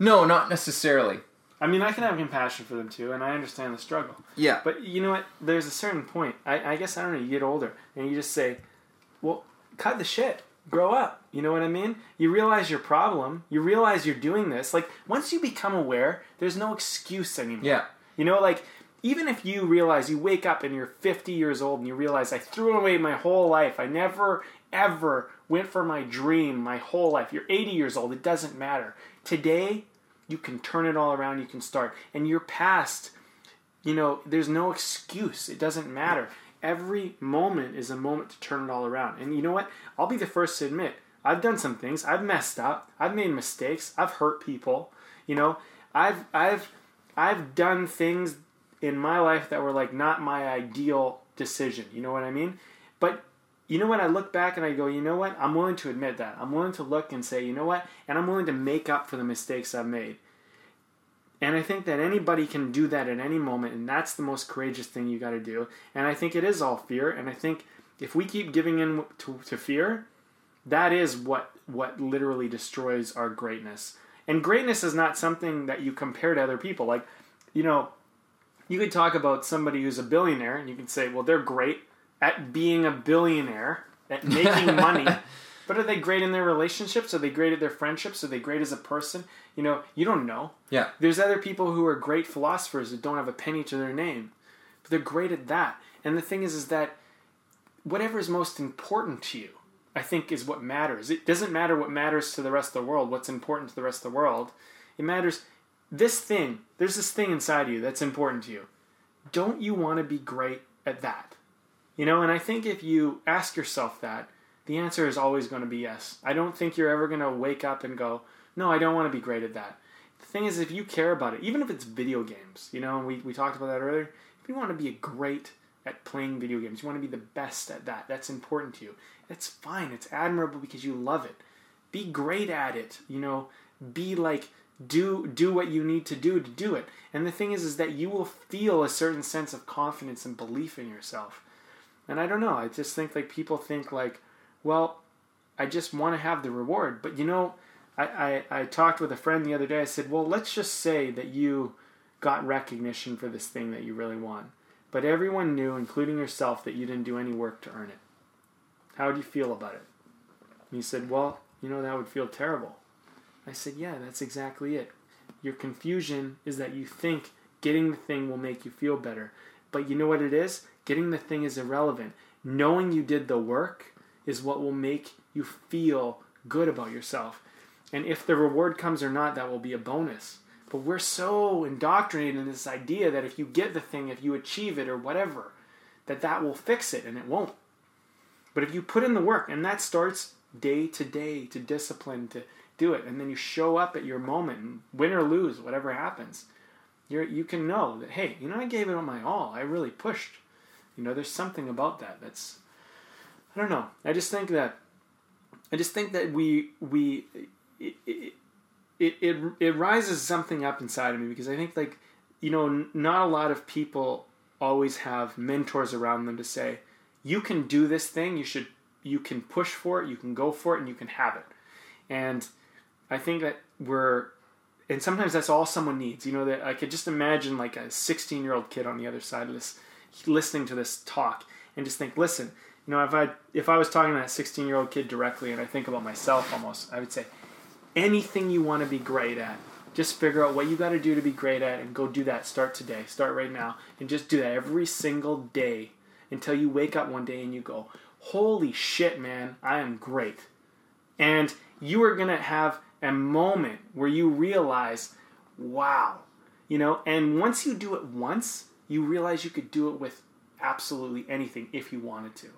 No, not necessarily. I mean, I can have compassion for them too, and I understand the struggle. Yeah. But you know what? There's a certain point. I, I guess, I don't know, you get older, and you just say, well, cut the shit. Grow up. You know what I mean? You realize your problem. You realize you're doing this. Like, once you become aware, there's no excuse anymore. Yeah. You know, like, even if you realize, you wake up and you're fifty years old and you realize, I threw away my whole life. I never, ever went for my dream my whole life. You're eighty years old. It doesn't matter. Today, you can turn it all around. You can start. And your past, you know, there's no excuse. It doesn't matter. Every moment is a moment to turn it all around. And you know what? I'll be the first to admit, I've done some things. I've messed up. I've made mistakes. I've hurt people. You know, I've I've I've done things in my life that were like not my ideal decision. You know what I mean? But you know what? I look back and I go, you know what? I'm willing to admit that. I'm willing to look and say, you know what? And I'm willing to make up for the mistakes I've made. And I think that anybody can do that at any moment, and that's the most courageous thing you got to do. And I think it is all fear, and I think if we keep giving in to, to fear, that is what, what literally destroys our greatness. And greatness is not something that you compare to other people. Like, you know, you could talk about somebody who's a billionaire, and you could say, well, they're great at being a billionaire, at making money. But are they great in their relationships? Are they great at their friendships? Are they great as a person? You know, you don't know. Yeah. There's other people who are great philosophers that don't have a penny to their name. But they're great at that. And the thing is, is that whatever is most important to you, I think, is what matters. It doesn't matter what matters to the rest of the world, what's important to the rest of the world. It matters this thing. There's this thing inside you that's important to you. Don't you want to be great at that? You know, and I think if you ask yourself that, the answer is always going to be yes. I don't think you're ever going to wake up and go, no, I don't want to be great at that. The thing is, if you care about it, even if it's video games, you know, and we, we talked about that earlier, if you want to be great at playing video games, you want to be the best at that, that's important to you. That's fine. It's admirable because you love it. Be great at it. You know, be like, do do what you need to do to do it. And the thing is, is that you will feel a certain sense of confidence and belief in yourself. And I don't know. I just think like people think like, well, I just want to have the reward. But, you know, I, I, I talked with a friend the other day. I said, well, let's just say that you got recognition for this thing that you really want. But everyone knew, including yourself, that you didn't do any work to earn it. How do you feel about it? And he said, well, you know, that would feel terrible. I said, yeah, that's exactly it. Your confusion is that you think getting the thing will make you feel better. But you know what it is? Getting the thing is irrelevant. Knowing you did the work is what will make you feel good about yourself. And if the reward comes or not, that will be a bonus. But we're so indoctrinated in this idea that if you get the thing, if you achieve it or whatever, that that will fix it, and it won't. But if you put in the work, and that starts day to day, to discipline, to do it, and then you show up at your moment, win or lose, whatever happens, you're, you can know that, hey, you know, I gave it my all. I really pushed. You know, there's something about that that's, I don't know. I just think that, I just think that we we it it it, it, it rises something up inside of me, because I think, like, you know, n- not a lot of people always have mentors around them to say, you can do this thing. You should. You can push for it. You can go for it, and you can have it. And I think that we're, and sometimes that's all someone needs. You know, that I could just imagine like a sixteen-year-old kid on the other side of this, listening to this talk, and just think, listen. You know, if I if I was talking to that sixteen-year-old kid directly, and I think about myself almost, I would say, anything you want to be great at, just figure out what you got to do to be great at, and go do that. Start today. Start right now. And just do that every single day until you wake up one day and you go, holy shit, man, I am great. And you are going to have a moment where you realize, wow. You know, and once you do it once, you realize you could do it with absolutely anything if you wanted to.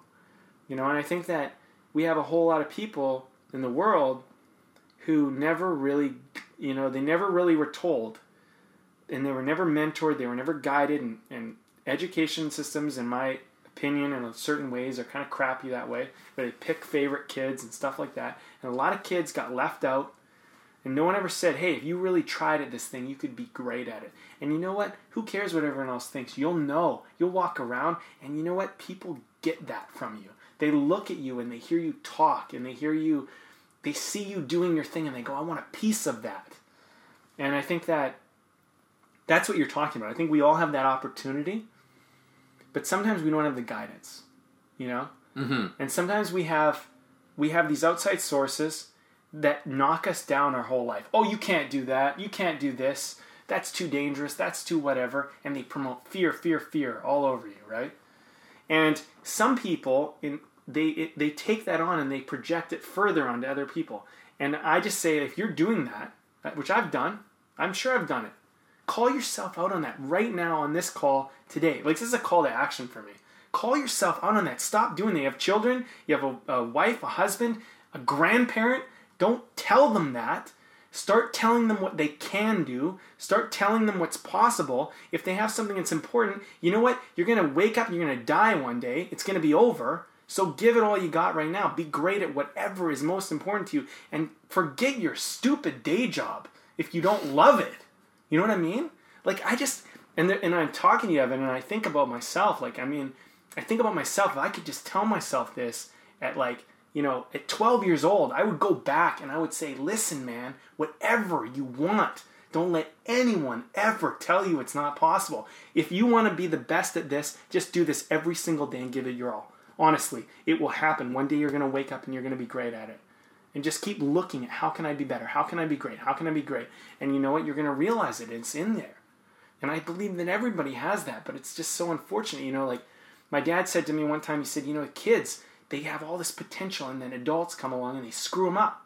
You know, and I think that we have a whole lot of people in the world who never really, you know, they never really were told, and they were never mentored, they were never guided, and, and education systems, in my opinion, in certain ways, are kind of crappy that way, but they pick favorite kids and stuff like that, and a lot of kids got left out, and no one ever said, hey, if you really tried at this thing, you could be great at it. And you know what? Who cares what everyone else thinks? You'll know. You'll walk around, and you know what? People get that from you. They look at you and they hear you talk and they hear you, they see you doing your thing and they go, I want a piece of that. And I think that That's what you're talking about. I think we all have that opportunity, but sometimes we don't have the guidance, you know? Mm-hmm. And sometimes we have we have these outside sources that knock us down our whole life. Oh, you can't do that. You can't do this. That's too dangerous. That's too whatever. And they promote fear, fear, fear all over you, right? And some people, in they it, they take that on and they project it further onto other people. And I just say, if you're doing that, which I've done, I'm sure I've done it, call yourself out on that right now on this call today. Like, this is a call to action for me. Call yourself out on that. Stop doing that. You have children, you have a, a wife, a husband, a grandparent. Don't tell them that. Start telling them what they can do. Start telling them what's possible. If they have something that's important, you know what? You're going to wake up, you're going to die one day. It's going to be over. So give it all you got right now. Be great at whatever is most important to you. And forget your stupid day job if you don't love it. You know what I mean? Like, I just, and there, and I'm talking to you, Evan, and I think about myself. Like, I mean, I think about myself. If I could just tell myself this at like, you know, at twelve years old, I would go back and I would say, listen, man, whatever you want, don't let anyone ever tell you it's not possible. If you want to be the best at this, just do this every single day and give it your all. Honestly, it will happen. One day you're going to wake up and you're going to be great at it. And just keep looking at, how can I be better? How can I be great? How can I be great? And you know what? You're going to realize it. It's in there. And I believe that everybody has that, but it's just so unfortunate. You know, like my dad said to me one time, he said, you know, kids, they have all this potential, and then adults come along and they screw them up.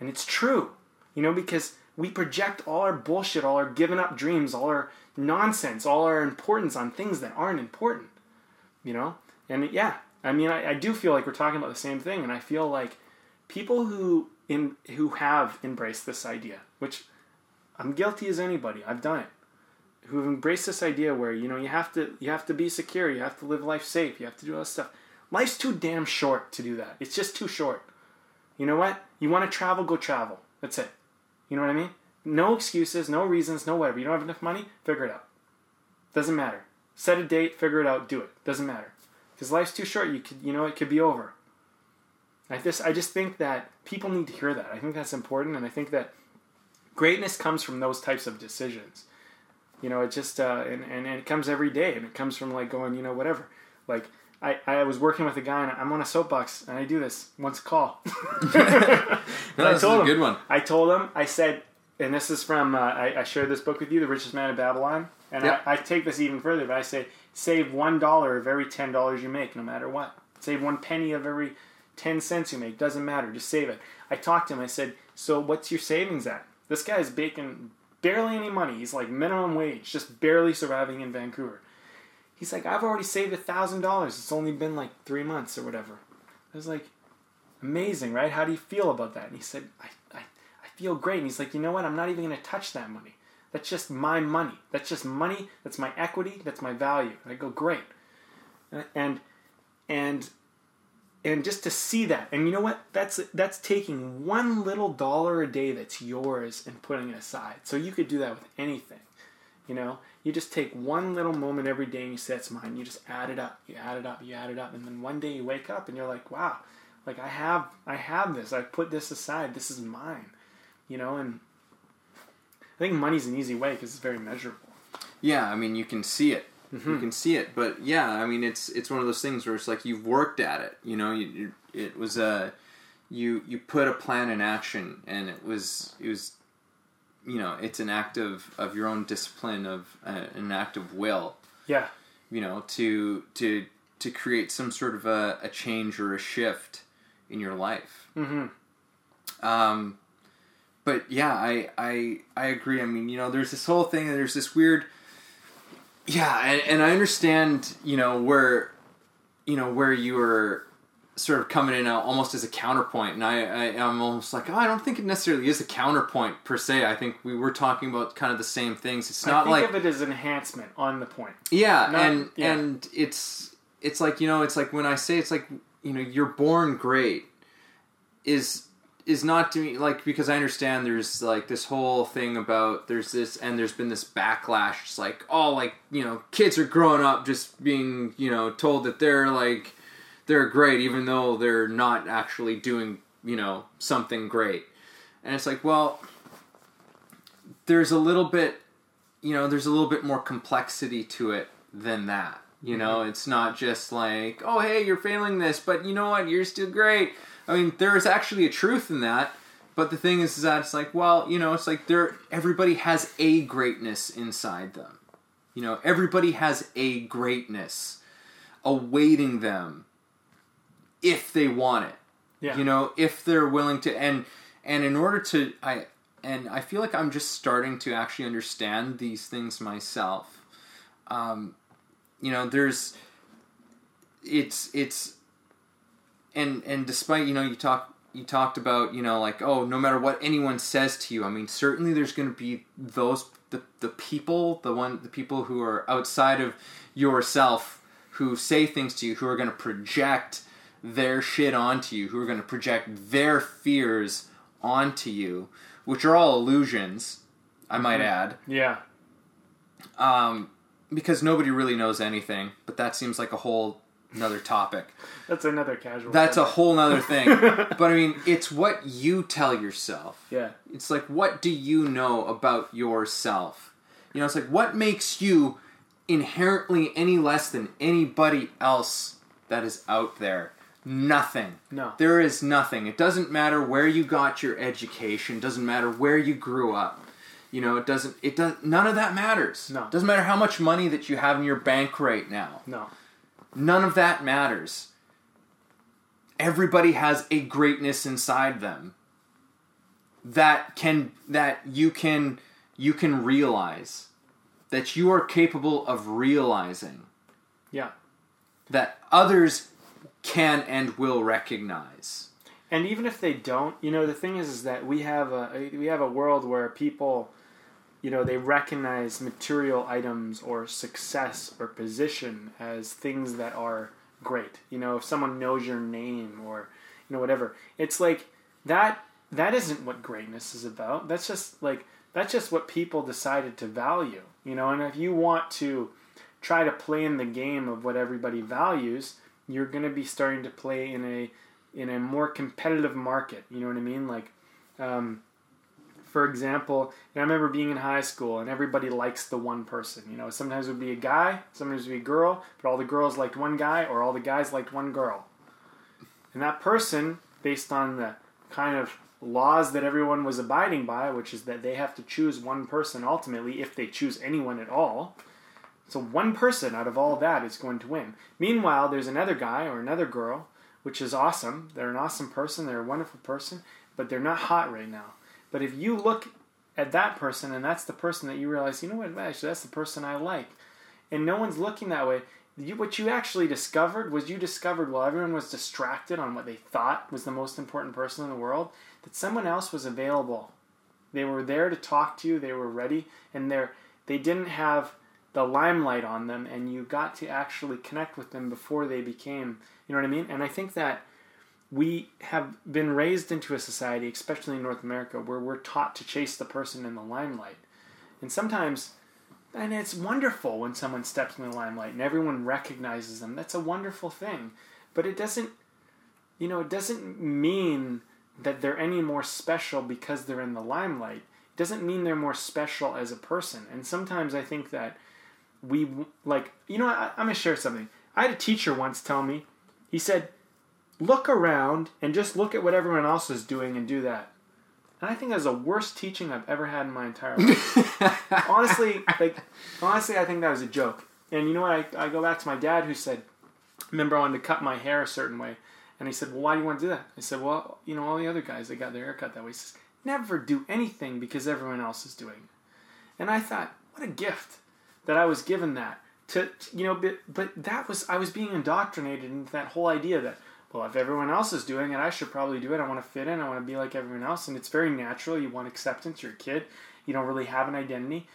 And it's true, you know, because we project all our bullshit, all our given up dreams, all our nonsense, all our importance on things that aren't important, you know? And yeah, I mean, I, I do feel like we're talking about the same thing, and I feel like people who in who have embraced this idea, which I'm guilty as anybody, I've done it, who have embraced this idea where, you know, you have to you have to be secure, you have to live life safe, you have to do all this stuff. Life's too damn short to do that. It's just too short. You know what? You want to travel, go travel. That's it. You know what I mean? No excuses, no reasons, no whatever. You don't have enough money? Figure it out. Doesn't matter. Set a date, figure it out, do it. Doesn't matter. Because life's too short. You could, you know, it could be over. I just, I just think that people need to hear that. I think that's important, and I think that greatness comes from those types of decisions. You know, it just, uh, and, and, and it comes every day, and it comes from, like, going, you know, whatever. Like, I, I was working with a guy, and I'm on a soapbox, and I do this once a call. no, this is a him, good one. I told him, I said, and this is from, uh, I, I shared this book with you, The Richest Man in Babylon, and yep. I, I take this even further, but I say, save one dollar of every ten dollars you make, no matter what. Save one penny of every ten cents you make, doesn't matter, just save it. I talked to him, I said, so what's your savings at? This guy's making barely any money, he's like minimum wage, just barely surviving in Vancouver. He's like, I've already saved a thousand dollars, it's only been like three months or whatever. I was like, amazing, right? How do you feel about that? And he said, I, I, I feel great. And he's like, you know what, I'm not even going to touch that money. That's just my money, that's just money, that's my equity, that's my value. And I go, great. And, and, and And just to see that, and you know what? That's that's taking one little dollar a day that's yours and putting it aside. So you could do that with anything, you know? You just take one little moment every day and you say, that's mine. You just add it up, you add it up, you add it up. And then one day you wake up and you're like, wow, like I have I have this. I put this aside. This is mine, you know? And I think money's an easy way because it's very measurable. Yeah, I mean, you can see it. Mm-hmm. You can see it, but yeah, I mean, it's it's one of those things where it's like you've worked at it, you know. You, you, it was a you you put a plan in action, and it was it was, you know, it's an act of, of your own discipline, of uh, an act of will. Yeah, you know, to to to create some sort of a, a change or a shift in your life. Mm-hmm. Um, but yeah, I I I agree. I mean, you know, there's this whole thing. There's this weird. Yeah, and, and I understand, you know, where, you know, where you were sort of coming in almost as a counterpoint, and I, I, I'm almost like, oh, I don't think it necessarily is a counterpoint per se. I think we were talking about kind of the same things. It's not I think like think of it as enhancement on the point. Yeah, not, and yeah. and it's it's like, you know, it's like when I say it's like, you know, you're born great is is not to me like, because I understand there's like this whole thing about there's this and there's been this backlash. It's like, oh, like, you know, kids are growing up just being, you know, told that they're like they're great even though they're not actually doing, you know, something great. And it's like, well, there's a little bit, you know, there's a little bit more complexity to it than that. You know, mm-hmm. It's not just like, oh, hey, you're failing this, but you know what? You're still great. I mean, there is actually a truth in that. But the thing is, is that it's like, well, you know, it's like there. Everybody has a greatness inside them. You know, everybody has a greatness awaiting them if they want it. Yeah. You know, if they're willing to, and and in order to, I and I feel like I'm just starting to actually understand these things myself. Um, you know, there's, it's it's, and and despite, you know, you talk. You talked about, you know, like, oh, no matter what anyone says to you, I mean, certainly there's going to be those, the, the people, the one, the people who are outside of yourself who say things to you, who are going to project their shit onto you, who are going to project their fears onto you, which are all illusions, I might add. Yeah. Um, because nobody really knows anything, but that seems like a whole... another topic. That's another casual That's topic. A whole nother thing. But I mean, it's what you tell yourself. Yeah. It's like, what do you know about yourself? You know, it's like, what makes you inherently any less than anybody else that is out there? Nothing. No. There is nothing. It doesn't matter where you got your education. It doesn't matter where you grew up. You know, it doesn't, it does, none of that matters. No. It doesn't matter how much money that you have in your bank right now. No. None of that matters. Everybody has a greatness inside them that can that you can you can realize, that you are capable of realizing. Yeah. That others can and will recognize. And even if they don't, you know, the thing is, is that we have a we have a world where people, you know, they recognize material items or success or position as things that are great. You know, if someone knows your name or, you know, whatever, it's like that, that isn't what greatness is about. That's just like, that's just what people decided to value, you know, and if you want to try to play in the game of what everybody values, you're going to be starting to play in a, in a more competitive market. You know what I mean? Like, um, for example, and I remember being in high school and everybody likes the one person. You know, sometimes it would be a guy, sometimes it would be a girl, but all the girls liked one guy or all the guys liked one girl. And that person, based on the kind of laws that everyone was abiding by, which is that they have to choose one person ultimately if they choose anyone at all. So one person out of all that is going to win. Meanwhile, there's another guy or another girl, which is awesome. They're an awesome person. They're a wonderful person, but they're not hot right now. But if you look at that person and that's the person that you realize, you know what, actually, that's the person I like. And no one's looking that way. You, what you actually discovered was you discovered while everyone was distracted on what they thought was the most important person in the world, that someone else was available. They were there to talk to you. They were ready. And they didn't have the limelight on them. And you got to actually connect with them before they became, you know what I mean? And I think that we have been raised into a society, especially in North America, where we're taught to chase the person in the limelight. And sometimes, and it's wonderful when someone steps in the limelight and everyone recognizes them. That's a wonderful thing. But it doesn't, you know, it doesn't mean that they're any more special because they're in the limelight. It doesn't mean they're more special as a person. And sometimes I think that we, like, you know, I, I'm going to share something. I had a teacher once tell me, he said, look around and just look at what everyone else is doing and do that. And I think that's the worst teaching I've ever had in my entire life. honestly, like, honestly, I think that was a joke. And you know what? I, I go back to my dad who said, remember I wanted to cut my hair a certain way. And he said, well, why do you want to do that? I said, well, you know, all the other guys, they got their hair cut that way. He says, never do anything because everyone else is doing it. And I thought, what a gift that I was given that. To, you know, but, but that was, I was being indoctrinated into that whole idea that, well, if everyone else is doing it, I should probably do it. I want to fit in. I want to be like everyone else. And it's very natural. You want acceptance. You're a kid. You don't really have an identity.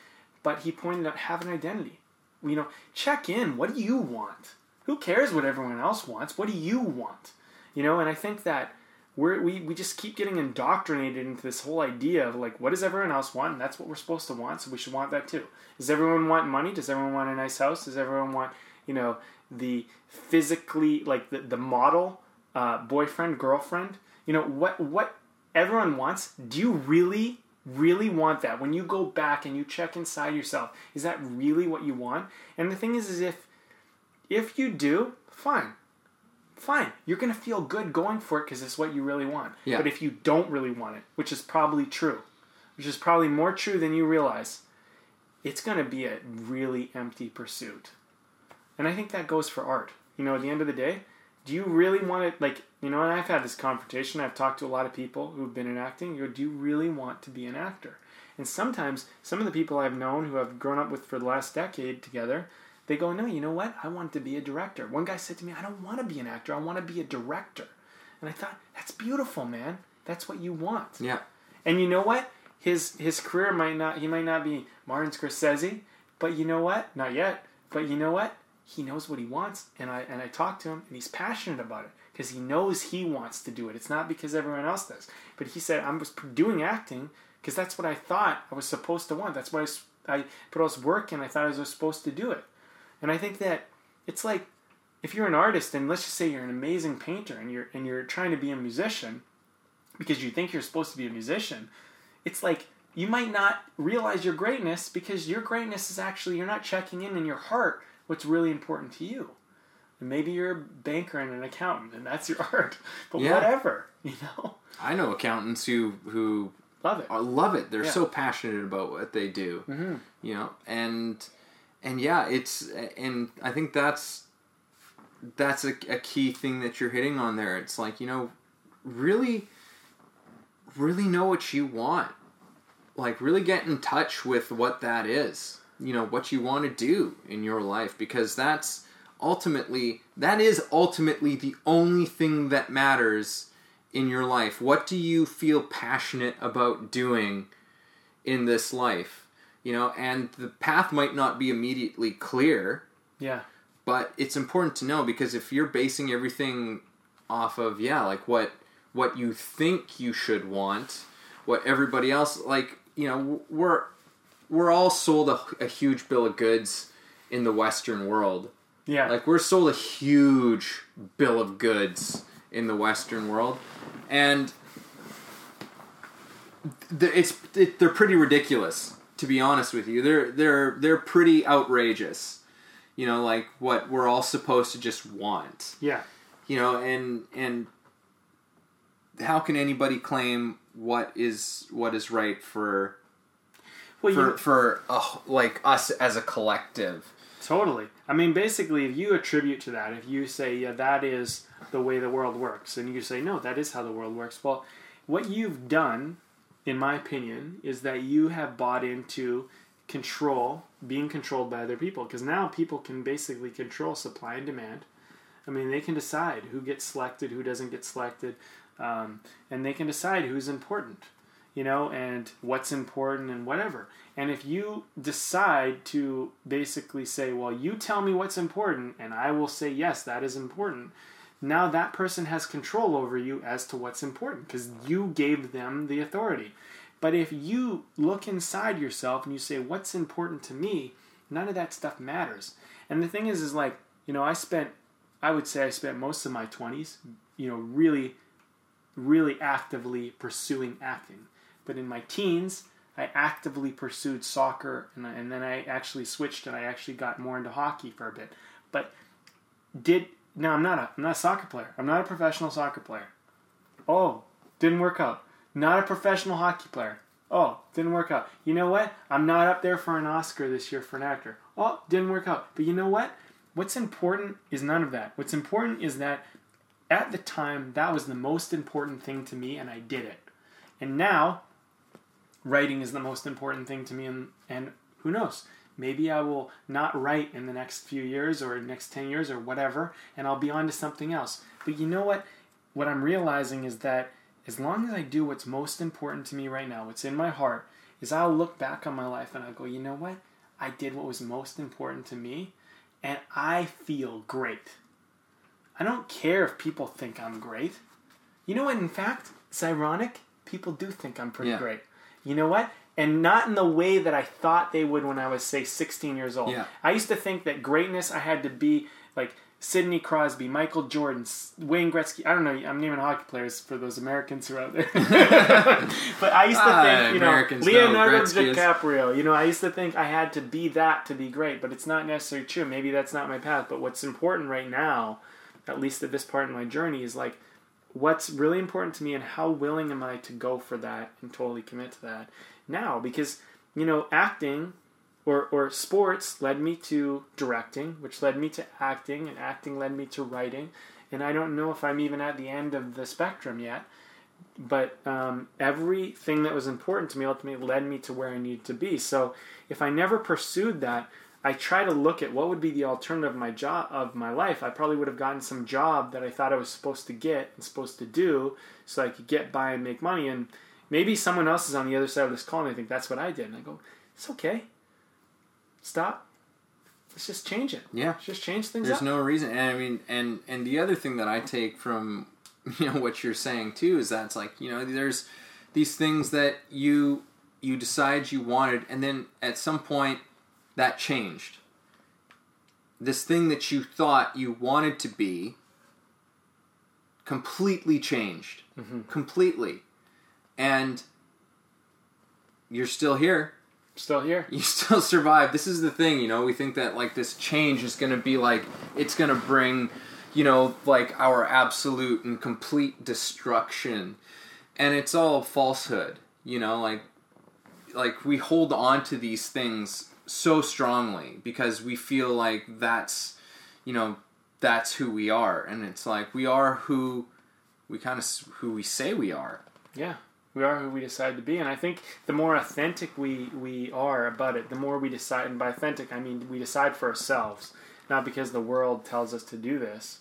But he pointed out, have an identity. You know, check in. What do you want? Who cares what everyone else wants? What do you want? You know, and I think that we're, we we just keep getting indoctrinated into this whole idea of like, what does everyone else want? And that's what we're supposed to want. So we should want that too. Does everyone want money? Does everyone want a nice house? Does everyone want, you know, the physically, like the, the model? Uh, boyfriend, girlfriend, you know, what, what everyone wants. Do you really really want that? When you go back and you check inside yourself, is that really what you want? And the thing is, is if if you do, fine. Fine. You're going to feel good going for it because it's what you really want. Yeah. But if you don't really want it, which is probably true, which is probably more true than you realize, it's going to be a really empty pursuit. And I think that goes for art. You know, at the end of the day, do you really want to, like, you know, and I've had this confrontation. I've talked to a lot of people who've been in acting. You know, do you really want to be an actor? And sometimes, some of the people I've known who I've grown up with for the last decade together, they go, no, you know what? I want to be a director. One guy said to me, I don't want to be an actor. I want to be a director. And I thought, that's beautiful, man. That's what you want. Yeah. And you know what? His his career might not, he might not be Martin Scorsese, but you know what? Not yet. But you know what? He knows what he wants. And I and I talk to him, and he's passionate about it because he knows he wants to do it. It's not because everyone else does. But he said, I'm just doing acting because that's what I thought I was supposed to want. That's what I, I put all this work in. I thought I was supposed to do it. And I think that it's like, if you're an artist, and let's just say you're an amazing painter, and you're and you're trying to be a musician because you think you're supposed to be a musician, it's like you might not realize your greatness because your greatness is actually, you're not checking in in your heart what's really important to you. And maybe you're a banker and an accountant, and that's your art. But yeah. Whatever, you know? I know accountants who... who love it. Love it. They're yeah. so passionate about what they do. Mm-hmm. You know? And... And yeah, it's, and I think that's, that's a, a key thing that you're hitting on there. It's like, you know, really, really know what you want. Like, really get in touch with what that is, you know, what you want to do in your life, because that's ultimately, that is ultimately the only thing that matters in your life. What do you feel passionate about doing in this life? You know, and the path might not be immediately clear. Yeah. But it's important to know, because if you're basing everything off of, yeah, like what what you think you should want, what everybody else, like, you know, we're we're all sold a, a huge bill of goods in the Western world. Yeah. Like, we're sold a huge bill of goods in the Western world. And it's it, they're pretty ridiculous. To be honest with you, they're they're they're pretty outrageous, you know, like what we're all supposed to just want. Yeah, you know, and and how can anybody claim what is what is right for well, for you, for uh, like us as a collective? Totally. I mean, basically, if you attribute to that, if you say, yeah, that is the way the world works, and you say, no, that is how the world works. Well, what you've done, in my opinion, is that you have bought into control, being controlled by other people. Because now people can basically control supply and demand. I mean, they can decide who gets selected, who doesn't get selected. Um, and they can decide who's important, you know, and what's important and whatever. And if you decide to basically say, well, you tell me what's important, and I will say, yes, that is important. Now that person has control over you as to what's important because you gave them the authority. But if you look inside yourself and you say, what's important to me, none of that stuff matters. And the thing is, is like, you know, I spent, I would say I spent most of my twenties, you know, really, really actively pursuing acting. But in my teens, I actively pursued soccer, and, and then I actually switched and I actually got more into hockey for a bit. But did... No, I'm not a I'm not a soccer player. I'm not a professional soccer player. Oh, didn't work out. Not a professional hockey player. Oh, didn't work out. You know what? I'm not up there for an Oscar this year for an actor. Oh, didn't work out. But you know what? What's important is none of that. What's important is that at the time, that was the most important thing to me, and I did it. And now, writing is the most important thing to me, and, and who knows? Maybe I will not write in the next few years or next ten years or whatever, and I'll be on to something else. But you know what? What I'm realizing is that as long as I do what's most important to me right now, what's in my heart, is I'll look back on my life and I'll go, you know what? I did what was most important to me, and I feel great. I don't care if people think I'm great. You know what? In fact, it's ironic. People do think I'm pretty yeah. great. You know what? and not in the way that I thought they would when I was, say, sixteen years old. Yeah. I used to think that greatness, I had to be like Sidney Crosby, Michael Jordan, Wayne Gretzky. I don't know. I'm naming hockey players for those Americans who are out there. But I used to ah, think, you know, Americans Leonardo DiCaprio. Is. You know, I used to think I had to be that to be great, but it's not necessarily true. Maybe that's not my path. But what's important right now, at least at this part in my journey, is like what's really important to me and how willing am I to go for that and totally commit to that now? Because, you know, acting... Or, or sports led me to directing, which led me to acting, and acting led me to writing. And I don't know if I'm even at the end of the spectrum yet, but um, everything that was important to me ultimately led me to where I needed to be. So if I never pursued that, I try to look at what would be the alternative of my job of my life. I probably would have gotten some job that I thought I was supposed to get and supposed to do so I could get by and make money. And maybe someone else is on the other side of this call and they think that's what I did. And I go, it's okay. Stop. Let's just change it. Yeah. Let's just change things There's up. There's no reason. And I mean, and, and the other thing that I take from, you know, what you're saying too, is that it's like, you know, there's these things that you, you decide you wanted. And then at some point that changed. This thing that you thought you wanted to be completely changed. Mm-hmm. Completely. And you're still here. Still here. You still survive. This is the thing, you know, we think that like this change is going to be like, it's going to bring, you know, like our absolute and complete destruction. And it's all falsehood, you know, like, like we hold on to these things so strongly because we feel like that's, you know, that's who we are. And it's like, we are who we kind of, who we say we are. Yeah. We are who we decide to be, and I think the more authentic we, we are about it, the more we decide, and by authentic I mean we decide for ourselves, not because the world tells us to do this.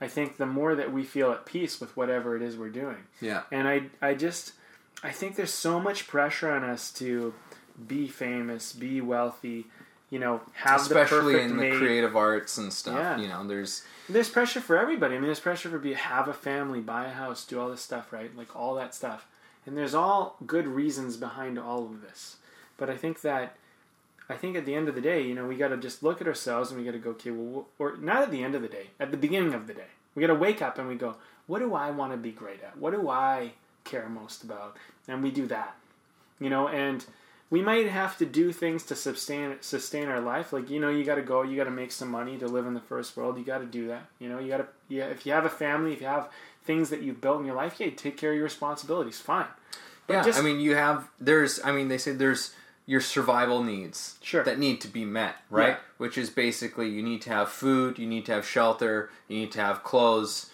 I think the more that we feel at peace with whatever it is we're doing. Yeah. And I, I just, I think there's so much pressure on us to be famous, be wealthy, you know, have especially the perfect in the mate. Creative arts and stuff, yeah. You know, there's... There's pressure for everybody. I mean, there's pressure for be have a family, buy a house, do all this stuff, right? Like, all that stuff. And there's all good reasons behind all of this. But I think that, I think at the end of the day, you know, we got to just look at ourselves and we got to go, okay, well, or not at the end of the day, at the beginning of the day. We got to wake up and we go, what do I want to be great at? What do I care most about? And we do that, you know, and we might have to do things to sustain sustain our life. Like, you know, you got to go, you got to make some money to live in the first world. You got to do that. You know, you got to, yeah, if you have a family, if you have things that you've built in your life, yeah, you take care of your responsibilities. Fine. But yeah, just, I mean, you have, there's, I mean, they say there's your survival needs sure. that need to be met, right? Yeah. Which is basically you need to have food, you need to have shelter, you need to have clothes.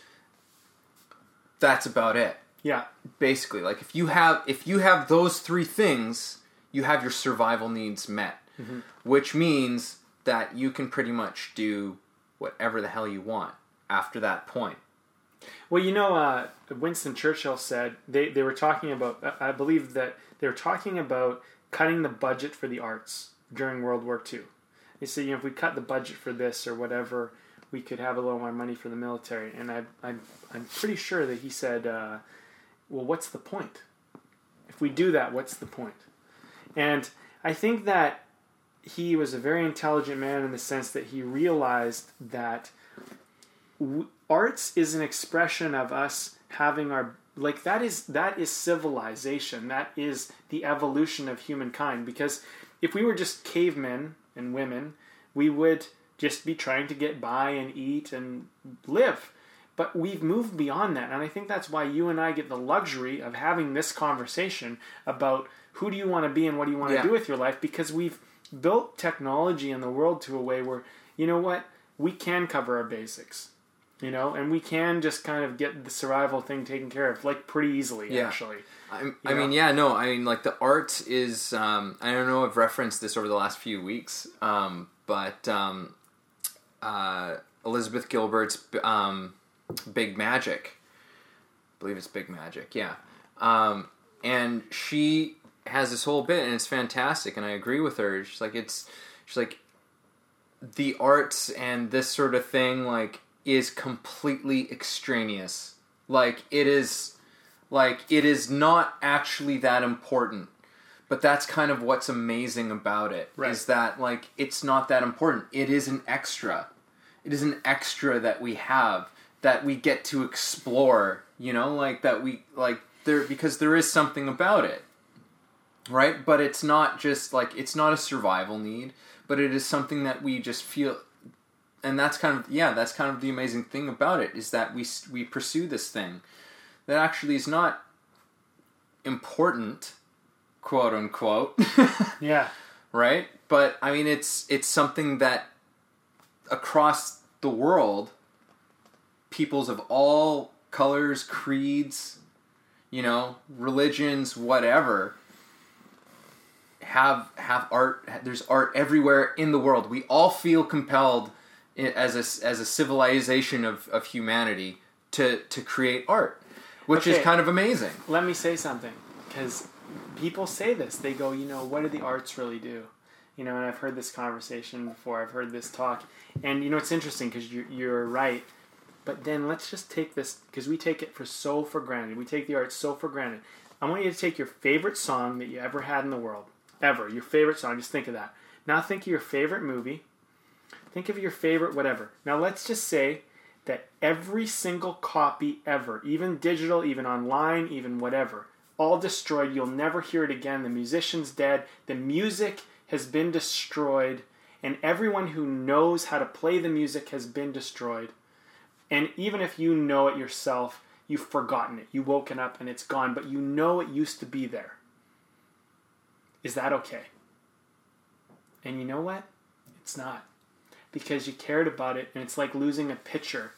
That's about it. Yeah. Basically, like if you have, if you have those three things, you have your survival needs met, mm-hmm. which means that you can pretty much do whatever the hell you want after that point. Well, you know, uh, Winston Churchill said, they, they were talking about, I believe that they were talking about cutting the budget for the arts during World War Two. They said, you know, if we cut the budget for this or whatever, we could have a little more money for the military. And I, I'm, I'm pretty sure that he said, uh, well, what's the point? If we do that, what's the point? And I think that he was a very intelligent man in the sense that he realized that w- arts is an expression of us having our, like that is, that is civilization. That is the evolution of humankind. Because if we were just cavemen and women, we would just be trying to get by and eat and live. But we've moved beyond that. And I think that's why you and I get the luxury of having this conversation about who do you want to be and what do you want yeah. to do with your life? Because we've built technology in the world to a way where, you know what, we can cover our basics, you know, and we can just kind of get the survival thing taken care of, like pretty easily, yeah. actually. I, I mean, yeah, no, I mean, like the arts is, um, I don't know, I've referenced this over the last few weeks, um, but um, uh, Elizabeth Gilbert's um, Big Magic, I believe it's Big Magic, yeah. Um, and she... has this whole bit and it's fantastic and I agree with her. She's like, it's, she's like, the arts and this sort of thing, like, is completely extraneous. Like, it is, like, it is not actually that important But that's kind of what's amazing about it, right. is that, like, it's not that important. It is an extra. It is an extra that we have, that we get to explore, you know, like, that we, like, there, because there is something about it, right? But it's not just, like, it's not a survival need, but it is something that we just feel, and that's kind of, yeah, that's kind of the amazing thing about it, is that we we pursue this thing that actually is not important, quote unquote. Yeah. Right? But I mean, it's it's something that across the world, peoples of all colors, creeds, you know, religions, whatever, have have art. There's art everywhere in the world. We all feel compelled as a as a civilization of, of humanity to to create art, which okay. is kind of amazing. Let me say something, because people say this. They go, you know, what do the arts really do? You know, and I've heard this conversation before. I've heard this talk. And, you know, it's interesting because you're, you're right. But then let's just take this, because we take it for so for granted. We take the arts so for granted. I want you to take your favorite song that you ever had in the world. Ever. Your favorite song. Just think of that. Now think of your favorite movie. Think of your favorite whatever. Now let's just say that every single copy ever, even digital, even online, even whatever, all destroyed. You'll never hear it again. The musician's dead. The music has been destroyed, and everyone who knows how to play the music has been destroyed. And even if you know it yourself, you've forgotten it. You've woken up and it's gone, but you know it used to be there. Is that okay? And you know what? It's not. Because you cared about it, and it's like losing a picture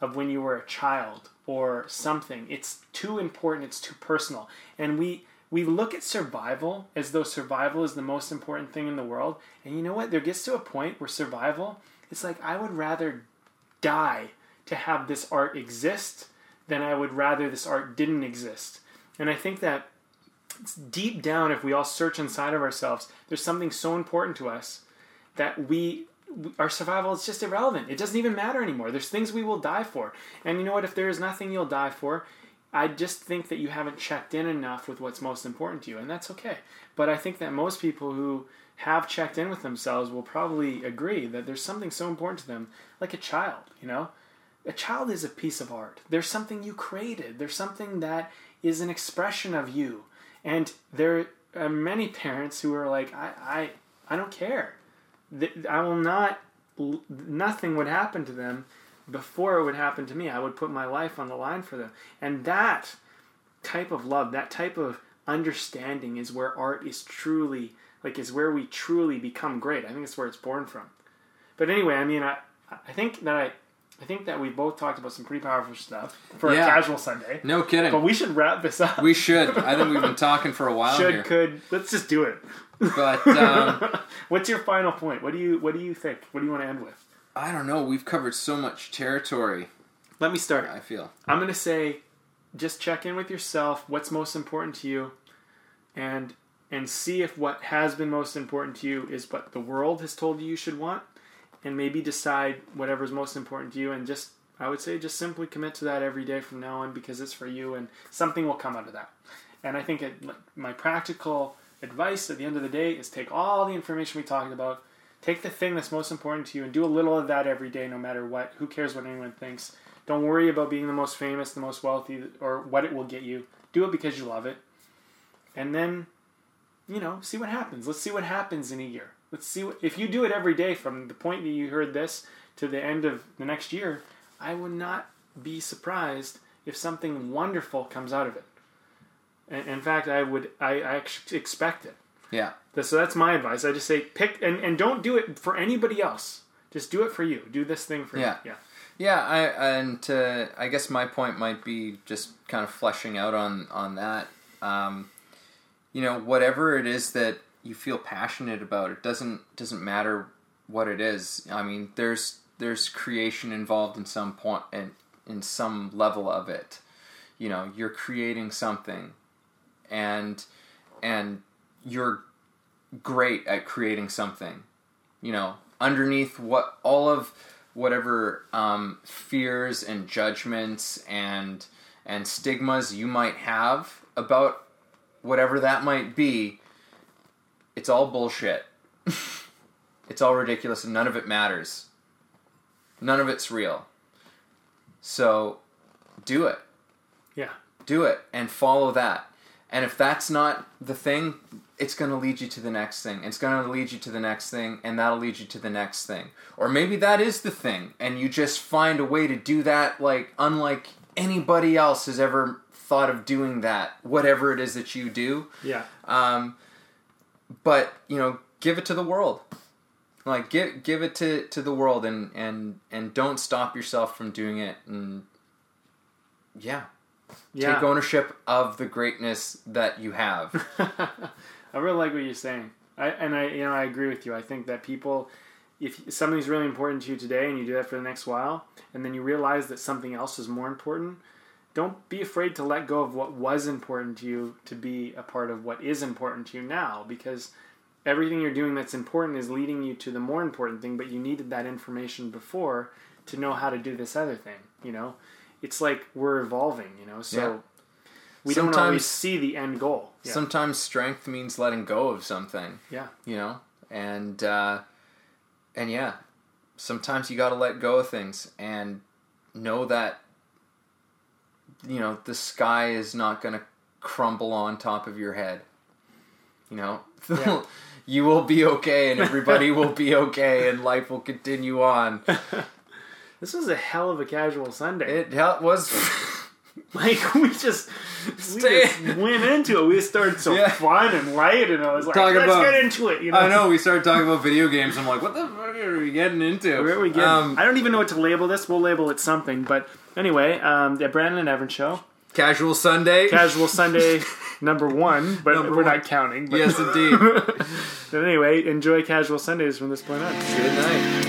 of when you were a child or something. It's too important. It's too personal. And we... We look at survival as though survival is the most important thing in the world. And you know what? There gets to a point where survival, it's like, I would rather die to have this art exist than I would rather this art didn't exist. And I think that deep down, if we all search inside of ourselves, there's something so important to us that we... our survival is just irrelevant. It doesn't even matter anymore. There's things we will die for. And you know what? If there is nothing you'll die for... I just think that you haven't checked in enough with what's most important to you, and that's okay. But I think that most people who have checked in with themselves will probably agree that there's something so important to them, like a child, you know? A child is a piece of art. There's something you created. There's something that is an expression of you. And there are many parents who are like, I, I, I don't care. I will not, nothing would happen to them before it would happen to me. I would put my life on the line for them. And that type of love, that type of understanding is where art is truly, like, is where we truly become great. I think it's where it's born from. But anyway, I mean, I, I think that I, I think that we both talked about some pretty powerful stuff for yeah. a casual Sunday. No kidding. But we should wrap this up. We should. I think we've been talking for a while should, here. Could. Let's just do it. But, um... What's your final point? What do you, what do you think? What do you want to end with? I don't know. We've covered so much territory. Let me start. I feel. I'm going to say, just check in with yourself, what's most important to you, and and see if what has been most important to you is what the world has told you you should want, and maybe decide whatever's most important to you, and just, I would say, just simply commit to that every day from now on, because it's for you, and something will come out of that. And I think it, my practical advice at the end of the day is take all the information we talked about, take the thing that's most important to you and do a little of that every day, no matter what. Who cares what anyone thinks? Don't worry about being the most famous, the most wealthy, or what it will get you. Do it because you love it. And then, you know, see what happens. Let's see what happens in a year. Let's see what, if you do it every day from the point that you heard this to the end of the next year, I would not be surprised if something wonderful comes out of it. And in fact, I would, I, I expect it. Yeah. So that's my advice. I just say pick and, and don't do it for anybody else. Just do it for you. Do this thing for yeah. you. Yeah. Yeah. I and to, I guess my point might be just kind of fleshing out on on that. Um, you know, whatever it is that you feel passionate about, it doesn't doesn't matter what it is. I mean, there's there's creation involved in some point and in, in some level of it. You know, you're creating something, and and. You're great at creating something, you know, underneath what all of whatever um, fears and judgments and and stigmas you might have about whatever that might be. It's all bullshit. It's all ridiculous and none of it matters. None of it's real. So, do it. Yeah. Do it and follow that. And if that's not the thing, it's going to lead you to the next thing. It's going to lead you to the next thing, and that'll lead you to the next thing. Or maybe that is the thing, and you just find a way to do that, like, unlike anybody else has ever thought of doing that, whatever it is that you do. Yeah. Um, but, you know, give it to the world. Like, give give it to, to the world, and, and, and don't stop yourself from doing it, and, yeah. Yeah. Take ownership of the greatness that you have. I really like what you're saying. I and I you know I agree with you. I think that people, if something's really important to you today and you do that for the next while, and then you realize that something else is more important, don't be afraid to let go of what was important to you to be a part of what is important to you now, because everything you're doing that's important is leading you to the more important thing, but you needed that information before to know how to do this other thing, you know? It's like we're evolving, you know, so yeah. we sometimes, don't always see the end goal. Yeah. Sometimes strength means letting go of something. Yeah. You know, and, uh, and yeah, sometimes you got to let go of things and know that, you know, the sky is not going to crumble on top of your head. You know, yeah. You will be okay and everybody will be okay and life will continue on. This was a hell of a casual Sunday. It was. Like, we just, we just went into it. We just started so yeah. fun and light, and I was like, talking let's about, get into it. You know? I know, we started talking about video games. I'm like, what the fuck are we getting into? Where are we getting? Um, I don't even know what to label this. We'll label it something. But anyway, um, the Brandon and Evan show. Casual Sunday. Casual Sunday number one, but number we're one. Not counting. But yes, indeed. But anyway, enjoy Casual Sundays from this point on. Good night.